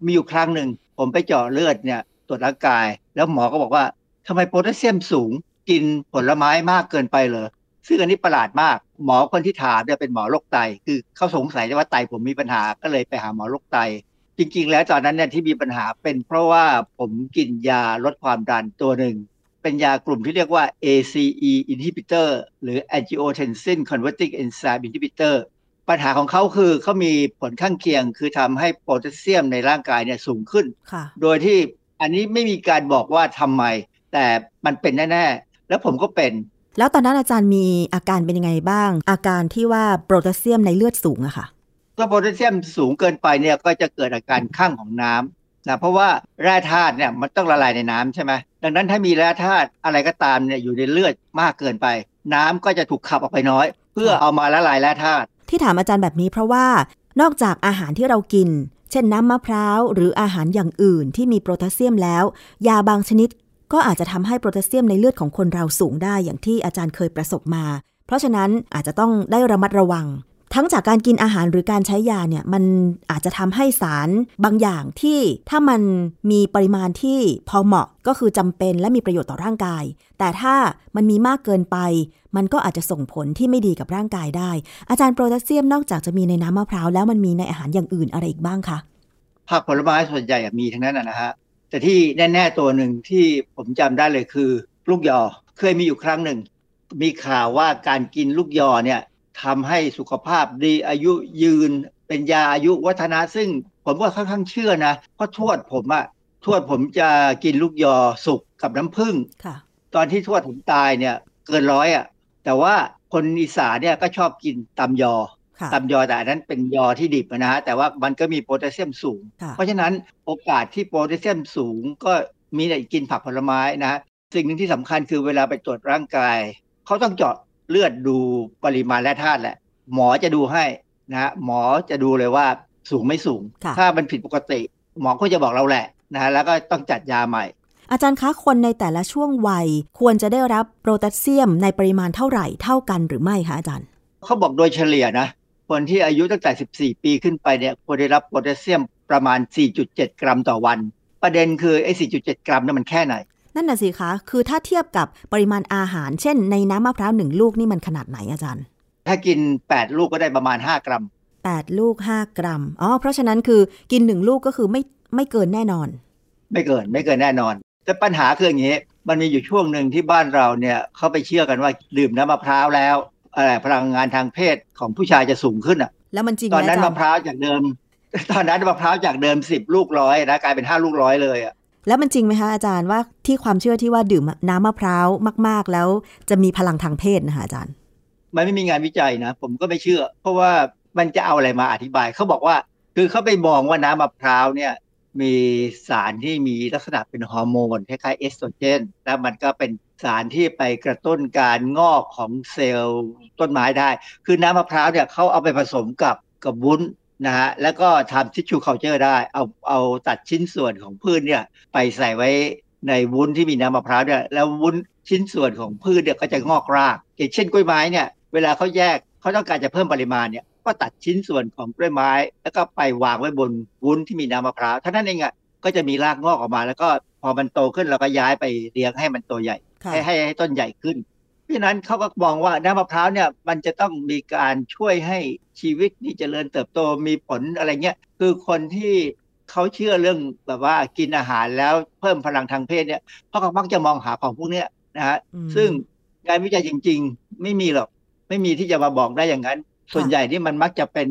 มีอยู่ครั้งหนึ่งผมไปเจาะเลือดเนี่ยตรวจร่างกายแล้วหมอก็บอกว่าทำไมโพแทสเซียมสูงกินผลไม้มากเกินไปเหรอซึ่งอันนี้ประหลาดมากหมอคนที่ถามเนี่ยเป็นหมอโรคไตคือเขาสงสัยว่าไตผมมีปัญหาก็เลยไปหาหมอโรคไตจริงๆแล้วตอนนั้นเนี่ยที่มีปัญหาเป็นเพราะว่าผมกินยาลดความดันตัวหนึ่งเป็นยากลุ่มที่เรียกว่า ACE inhibitor หรือ angiotensin converting enzyme inhibitor ปัญหาของเขาคือเขามีผลข้างเคียงคือทำให้โพแทสเซียมในร่างกายเนี่ยสูงขึ้นโดยที่อันนี้ไม่มีการบอกว่าทำไมแต่มันเป็นแน่ๆแล้วผมก็เป็นแล้วตอนนั้นอาจารย์มีอาการเป็นยังไงบ้างอาการที่ว่าโพแทสเซียมในเลือดสูงอะค่ะถ้าโพแทสเซียมสูงเกินไปเนี่ยก็จะเกิดอาการคั่งของน้ำนะเพราะว่าแร่ธาตุเนี่ยมันต้องละลายในน้ำใช่ไหมดังนั้นถ้ามีแร่ธาตุอะไรก็ตามเนี่ยอยู่ในเลือดมากเกินไปน้ำก็จะถูกขับออกไปน้อยเพื่อเอามาละลายแร่ธาตุที่ถามอาจารย์แบบนี้เพราะว่านอกจากอาหารที่เรากินเช่นน้ำมะพร้าวหรืออาหารอย่างอื่นที่มีโพแทสเซียมแล้วยาบางชนิดก็อาจจะทำให้โพแทสเซียมในเลือดของคนเราสูงได้อย่างที่อาจารย์เคยประสบมาเพราะฉะนั้นอาจจะต้องได้ระมัดระวังทั้งจากการกินอาหารหรือการใช้ยาเนี่ยมันอาจจะทำให้สารบางอย่างที่ถ้ามันมีปริมาณที่พอเหมาะก็คือจำเป็นและมีประโยชน์ต่อร่างกายแต่ถ้ามันมีมากเกินไปมันก็อาจจะส่งผลที่ไม่ดีกับร่างกายได้อาจารย์โพแทสเซียมนอกจากจะมีในน้ำมะพร้าวแล้วมันมีในอาหารอย่างอื่นอะไรอีกบ้างคะผักผลไม้ส่วนใหญ่มีทั้งนั้นนะฮะแต่ที่แน่ๆตัวหนึ่งที่ผมจำได้เลยคือลูกยอเคยมีอยู่ครั้งหนึ่งมีข่าวว่าการกินลูกยอเนี่ยทำให้สุขภาพดีอายุยืนเป็นยาอายุวัฒนะซึ่งผมก็ค่อนข้างเชื่อนะเพราะทวดผมจะกินลูกยอสุกกับน้ำผึ้งตอนที่ทวดผมตายเนี่ยเกิน100อ่ะแต่ว่าคนอีสานเนี่ยก็ชอบกินตำยอแต่อันนั้นเป็นยอที่ดิบนะฮะแต่ว่ามันก็มีโพแทสเซียมสูงเพราะฉะนั้นโอกาสที่โพแทสเซียมสูงก็มีในกินผักผลไม้นะสิ่งหนึ่งที่สำคัญคือเวลาไปตรวจร่างกายเขาต้องเจาะเลือดดูปริมาณแร่ธาตุแหละหมอจะดูให้นะหมอจะดูเลยว่าสูงไม่สูงถ้ามันผิดปกติหมอก็จะบอกเราแหละนะฮะแล้วก็ต้องจัดยาใหม่อาจารย์คะคนในแต่ละช่วงวัยควรจะได้รับโพแทสเซียมในปริมาณเท่าไหร่เท่ากันหรือไม่คะอาจารย์เขาบอกโดยเฉลี่ยนะคนที่อายุตั้งแต่14ปีขึ้นไปเนี่ยควรได้รับโพแทสเซียมประมาณ 4.7 กรัมต่อวันประเด็นคือไอ้ 4.7 กรัมเนี่ยมันแค่ไหนนั่นน่ะสิคะคือถ้าเทียบกับปริมาณอาหารเช่นในน้ำมะพร้าว1ลูกนี่มันขนาดไหนอาจารย์ถ้ากิน8ลูกก็ได้ประมาณ5กรัม8ลูก5กรัมอ๋อเพราะฉะนั้นคือกิน1ลูกก็คือไม่เกินแน่นอนไม่เกินแน่นอนแต่ปัญหาคืออย่างงี้มันมีอยู่ช่วงนึงที่บ้านเราเนี่ยเขาไปเชื่อกันว่าดื่มน้ำมะพร้าวแล้วพลังงานทางเพศของผู้ชายจะสูงขึ้นอ่ะแล้วมันจริงไหมตอนนั้นมะพร้าวจากเดิม10 ลูก 100นะกลายเป็น5 ลูก 100เลยอ่ะ แล้วมันจริงไหมคะอาจารย์ว่าที่ความเชื่อที่ว่าดื่มน้ำมะพร้าวมากๆแล้วจะมีพลังทางเพศนะคะอาจารย์มันไม่มีงานวิจัยนะผมก็ไม่เชื่อเพราะว่ามันจะเอาอะไรมาอธิบายเขาบอกว่าคือเขาไปมองว่าน้ำมะพร้าวเนี่ยมีสารที่มีลักษณะเป็นฮอร์โมนคล้ายๆเอสโตรเจนแล้วมันก็เป็นสารที่ไปกระตุ้นการงอกของเซลล์ต้นไม้ได้คือน้ำมะพร้าวเนี่ยเขาเอาไปผสมกับวุ้นนะฮะแล้วก็ทำทิชชูคัลเจอร์ได้เอาตัดชิ้นส่วนของพืชเนี่ยไปใส่ไว้ในวุ้นที่มีน้ำมะพร้าวเนี่ยแล้ววุ้นชิ้นส่วนของพืชเนี่ยก็จะงอกรากอย่างเช่นกล้วยไม้เนี่ยเวลาเขาแยกเขาต้องการจะเพิ่มปริมาณเนี่ยก็ตัดชิ้นส่วนของกล้วยไม้แล้วก็ไปวางไว้บนวุ้นที่มีน้ำมะพร้าวเท่านั้นเองอ่ะก็จะมีรากงอกออกมาแล้วก็พอมันโตขึ้นเราก็ย้ายไปเลี้ยงให้มันโตใหญ่ให้ต้นใหญ่ขึ้นเพราะฉะนั้นเขาก็มองว่าน้ำมะพร้าวเนี่ยมันจะต้องมีการช่วยให้ชีวิตนี่เจริญเติบโตมีผลอะไรเงี้ยคือคนที่เขาเชื่อเรื่องแบบว่ากินอาหารแล้วเพิ่มพลังทางเพศเนี่ยเขาก็มักจะมองหาของพวกเนี้ยนะฮะซึ่งงานวิจัยจริงๆไม่มีหรอกไม่มีที่จะมาบอกได้อย่างนั้นส่วนใหญ่ที่มันมักจะเป็น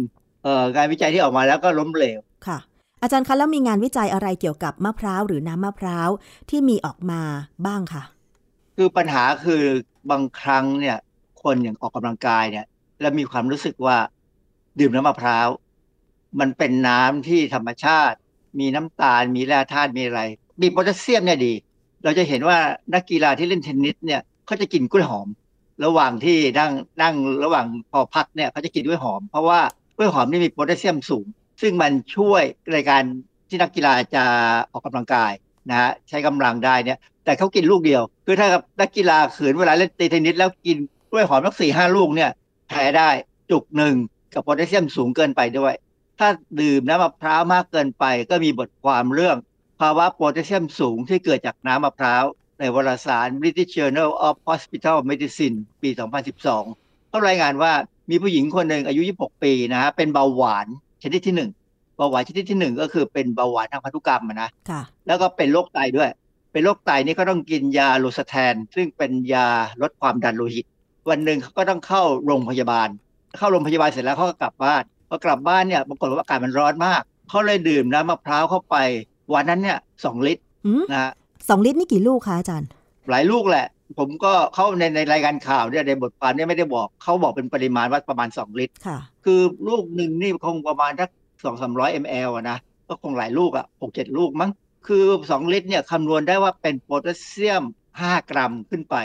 งานวิจัยที่ออกมาแล้วก็ล้มเหลวค่ะอาจารย์คะแล้วมีงานวิจัยอะไรเกี่ยวกับมะพร้าวหรือน้ำมะพร้าวที่มีออกมาบ้างคะคือปัญหาคือบางครั้งเนี่ยคนอย่างออกกำลังกายเนี่ยแล้วมีความรู้สึกว่าดื่มน้ำมะพร้าวมันเป็นน้ำที่ธรรมชาติมีน้ำตาลมีแร่ธาตุมีอะไรมีโพแทสเซียมเนี่ยดีเราจะเห็นว่านักกีฬาที่เล่นเทนนิสเนี่ยเขาจะกินกล้วยหอมระหว่างที่นั่งระหว่างพอพักเนี่ยเขาจะกินกล้วยหอมเพราะว่ากล้วยหอมนี่มีโพแทสเซียมสูงซึ่งมันช่วยในการที่นักกีฬาจะออกกำลังกายนะฮะใช้กำลังได้เนี่ยแต่เขากินลูกเดียวคือถ้านักกีฬาขืนเวลาเล่นเทนนิสแล้วกินกล้วยหอมสัก 4-5 ลูกเนี่ยแพ้ได้จุกหนึ่งกับโพแทสเซียมสูงเกินไปด้วยถ้าดื่มน้ำมะพร้าวมากเกินไปก็มีบทความเรื่องภาวะโพแทสเซียมสูงที่เกิดจากน้ำมะพร้าวในวารสาร British Journal of Hospital Medicine ปี 2012 เขารายงานว่ามีผู้หญิงคนหนึ่งอายุ 26 ปีนะฮะเป็นเบาหวานชนิดที่1เบาหวานชนิดที่1ก็คือเป็นเบาหวานทางพันธุกรรมนะแล้วก็เป็นโรคไตด้วยเป็นโรคไตนี่ก็ต้องกินยาโลซาแทนซึ่งเป็นยาลดความดันโลหิตวันหนึ่งเขาก็ต้องเข้าโรงพยาบาลเสร็จแล้วเขาก็กลับบ้านพอกลับบ้านเนี่ยปรากฏว่าอากาศมันร้อนมากเขาเลยดื่มน้ำมะพร้าวเข้าไปวันนั้นเนี่ย2ลิตรนะฮะ2ลิตรนี่กี่ลูกคะอาจารย์หลายลูกแหละผมก็เข้าในรายการข่าวเนี่ยในบทความเนี่ยไม่ได้บอกเขาบอกเป็นปริมาณว่าประมาณ2ลิตรค่ะคือลูกหนึ่งนี่คงประมาณสัก 200-300 ml อ่ะนะก็คงหลายลูกอ่ะ 6-7 ลูกมั้งคือ2ลิตรเนี่ยคำนวณได้ว่าเป็นโพแทสเซียม5 กรัมขึ้นไป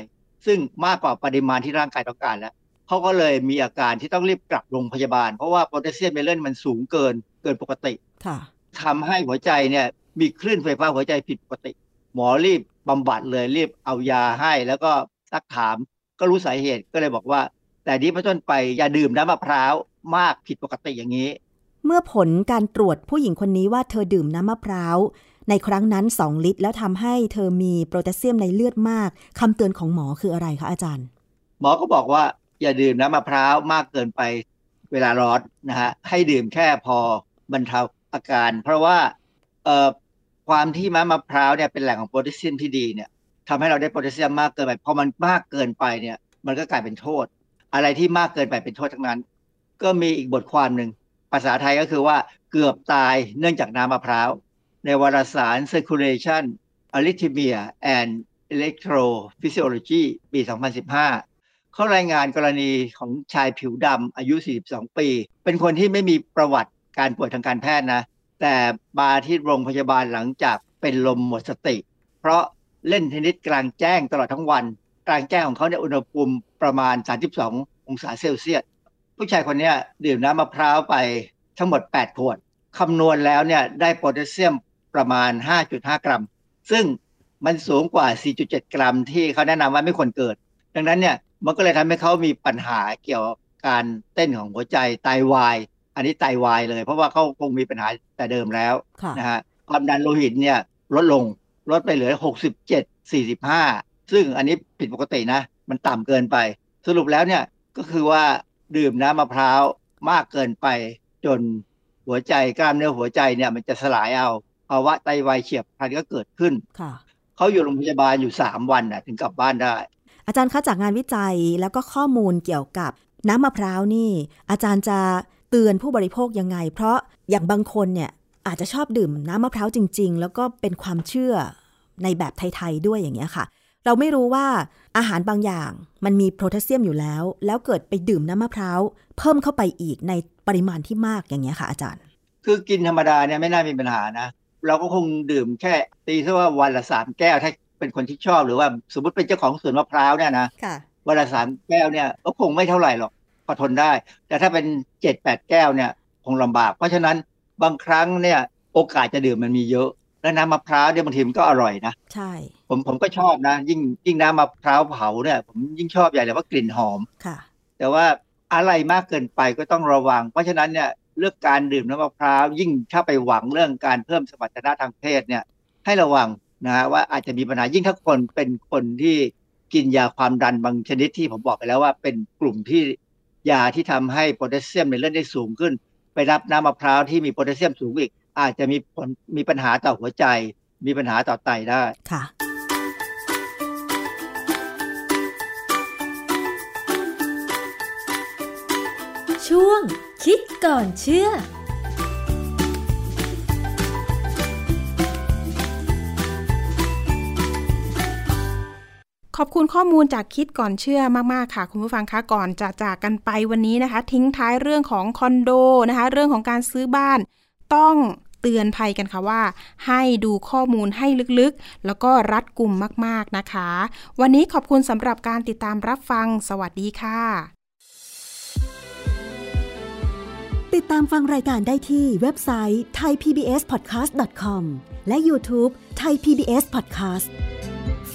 ซึ่งมากกว่าปริมาณที่ร่างกายต้องการแล้วเขาก็เลยมีอาการที่ต้องรีบกลับโรงพยาบาลเพราะว่าโพแทสเซียมในเลือดมันสูงเกินปกติค่ะทำให้หัวใจเนี่ยมีคลื่นไฟฟ้าหัวใจผิดปกติหมอรีบบำบัดเลยรีบเอายาให้แล้วก็ซักถามก็รู้สาเหตุก็เลยบอกว่าแต่นี้เป็นต้นไปอย่าดื่มน้ำมะพร้าวมากผิดปกติอย่างนี้เมื่อผลการตรวจผู้หญิงคนนี้ว่าเธอดื่มน้ำมะพร้าวในครั้งนั้น2ลิตรแล้วทำให้เธอมีโพแทสเซียมในเลือดมากคำเตือนของหมอคืออะไรคะอาจารย์หมอก็บอกว่าอย่าดื่มน้ำมะพร้าวมากเกินไปเวลาร้อนนะฮะให้ดื่มแค่พอบรรเทาอาการเพราะว่าความที่มะพร้าวเนี่ยเป็นแหล่งของโพแทสเซียมที่ดีเนี่ยทำให้เราได้โพแทสเซียมมากเกินไปพอมันมากเกินไปเนี่ยมันก็กลายเป็นโทษอะไรที่มากเกินไปเป็นโทษทั้งนั้นก็มีอีกบทความหนึ่งภาษาไทยก็คือว่าเกือบตายเนื่องจากน้ำมะพร้าวในวารสาร Circulation Arrhythmia and Electrophysiology ปี 2015เขารายงานกรณีของชายผิวดำอายุ 42 ปีเป็นคนที่ไม่มีประวัติการป่วยทางการแพทย์นะแต่มาที่โรงพยาบาลหลังจากเป็นลมหมดสติเพราะเล่นเทนนิสกลางแจ้งตลอดทั้งวันกลางแจ้งของเขาเนี่ยอุณหภูมิประมาณ32องศาเซลเซียสผู้ชายคนนี้ดื่มน้ำมะพร้าวไปทั้งหมด8ขวดคำนวณแล้วเนี่ยได้โพแทสเซียมประมาณ 5.5 กรัมซึ่งมันสูงกว่า 4.7 กรัมที่เขาแนะนำว่าไม่ควรเกินดังนั้นเนี่ยมันก็เลยทำให้เขามีปัญหาเกี่ยวกับการเต้นของหัวใจไตวายอันนี้ไตวายเลยเพราะว่าเขาคงมีปัญหาแต่เดิมแล้วนะฮะความดันโลหิตเนี่ยลดไปเหลือ 67-45 ซึ่งอันนี้ผิดปกตินะมันต่ำเกินไปสรุปแล้วเนี่ยก็คือว่าดื่มน้ำมะพร้าวมากเกินไปจนหัวใจกล้ามเนื้อหัวใจเนี่ยมันจะสลายเอาภาวะไตวายเฉียบพลันก็เกิดขึ้นเขาอยู่โรงพยาบาลอยู่3วันนะถึงกลับบ้านได้อาจารย์คะจากงานวิจัยแล้วก็ข้อมูลเกี่ยวกับน้ำมะพร้าวนี่อาจารย์จะเตือนผู้บริโภคยังไงเพราะอย่างบางคนเนี่ย อาจจะชอบดื่มน้ำมะพร้าวจริงๆแล้วก็เป็นความเชื่อในแบบไทยๆด้วยอย่างเงี้ยค่ะเราไม่รู้ว่าอาหารบางอย่างมันมีโพแทสเซียมอยู่แล้วแล้วเกิดไปดื่มน้ำมะพร้าวเพิ่มเข้าไปอีกในปริมาณที่มากอย่างเงี้ยค่ะอาจารย์คือกินธรรมดาเนี่ยไม่น่ามีปัญหานะเราก็คงดื่มแค่ตีซะว่าวันละ3แก้วถ้าเป็นคนที่ชอบหรือว่าสมมติเป็นเจ้าของสวนมะพร้าวเนี่ยนะวันละ3แก้วเนี่ยก็คงไม่เท่าไหร่หรอกพอทนได้แต่ถ้าเป็น 7-8 แก้วเนี่ยคงลำบากเพราะฉะนั้นบางครั้งเนี่ยโอกาสจะดื่มมันมีเยอะและน้ำมะพร้าวเนี่ยบางทีมันก็อร่อยนะใช่ผมก็ชอบนะยิ่งน้ำมะพร้าวเผาเนี่ยผมยิ่งชอบใหญ่เลยว่ากลิ่นหอมค่ะแต่ว่าอะไรมากเกินไปก็ต้องระวังเพราะฉะนั้นเนี่ยเรื่องการดื่มน้ำมะพร้าวยิ่งถ้าไปหวังเรื่องการเพิ่มสมรรถนะทางเพศเนี่ยให้ระวังนะฮะว่าอาจจะมีปัญหายิ่งถ้าคนเป็นคนที่กินยาความดันบางชนิดที่ผมบอกไปแล้วว่าเป็นกลุ่มที่ยาที่ทำให้โพแทสเซียมในเลือดได้สูงขึ้นไปรับน้ำมะพร้าวที่มีโพแทสเซียมสูงอีกอาจจะมีปัญหาต่อหัวใจมีปัญหาต่อไตได้ค่ะช่วงคิดก่อนเชื่อขอบคุณข้อมูลจากคิดก่อนเชื่อมากๆค่ะคุณผู้ฟังคะก่อนจะจากกันไปวันนี้นะคะทิ้งท้ายเรื่องของคอนโดนะคะเรื่องของการซื้อบ้านต้องเตือนภัยกันค่ะว่าให้ดูข้อมูลให้ลึกๆแล้วก็รัดกุมมากๆนะคะวันนี้ขอบคุณสำหรับการติดตามรับฟังสวัสดีค่ะติดตามฟังรายการได้ที่เว็บไซต์ thaipbspodcast.com และ YouTube Thai PBS Podcast ฟ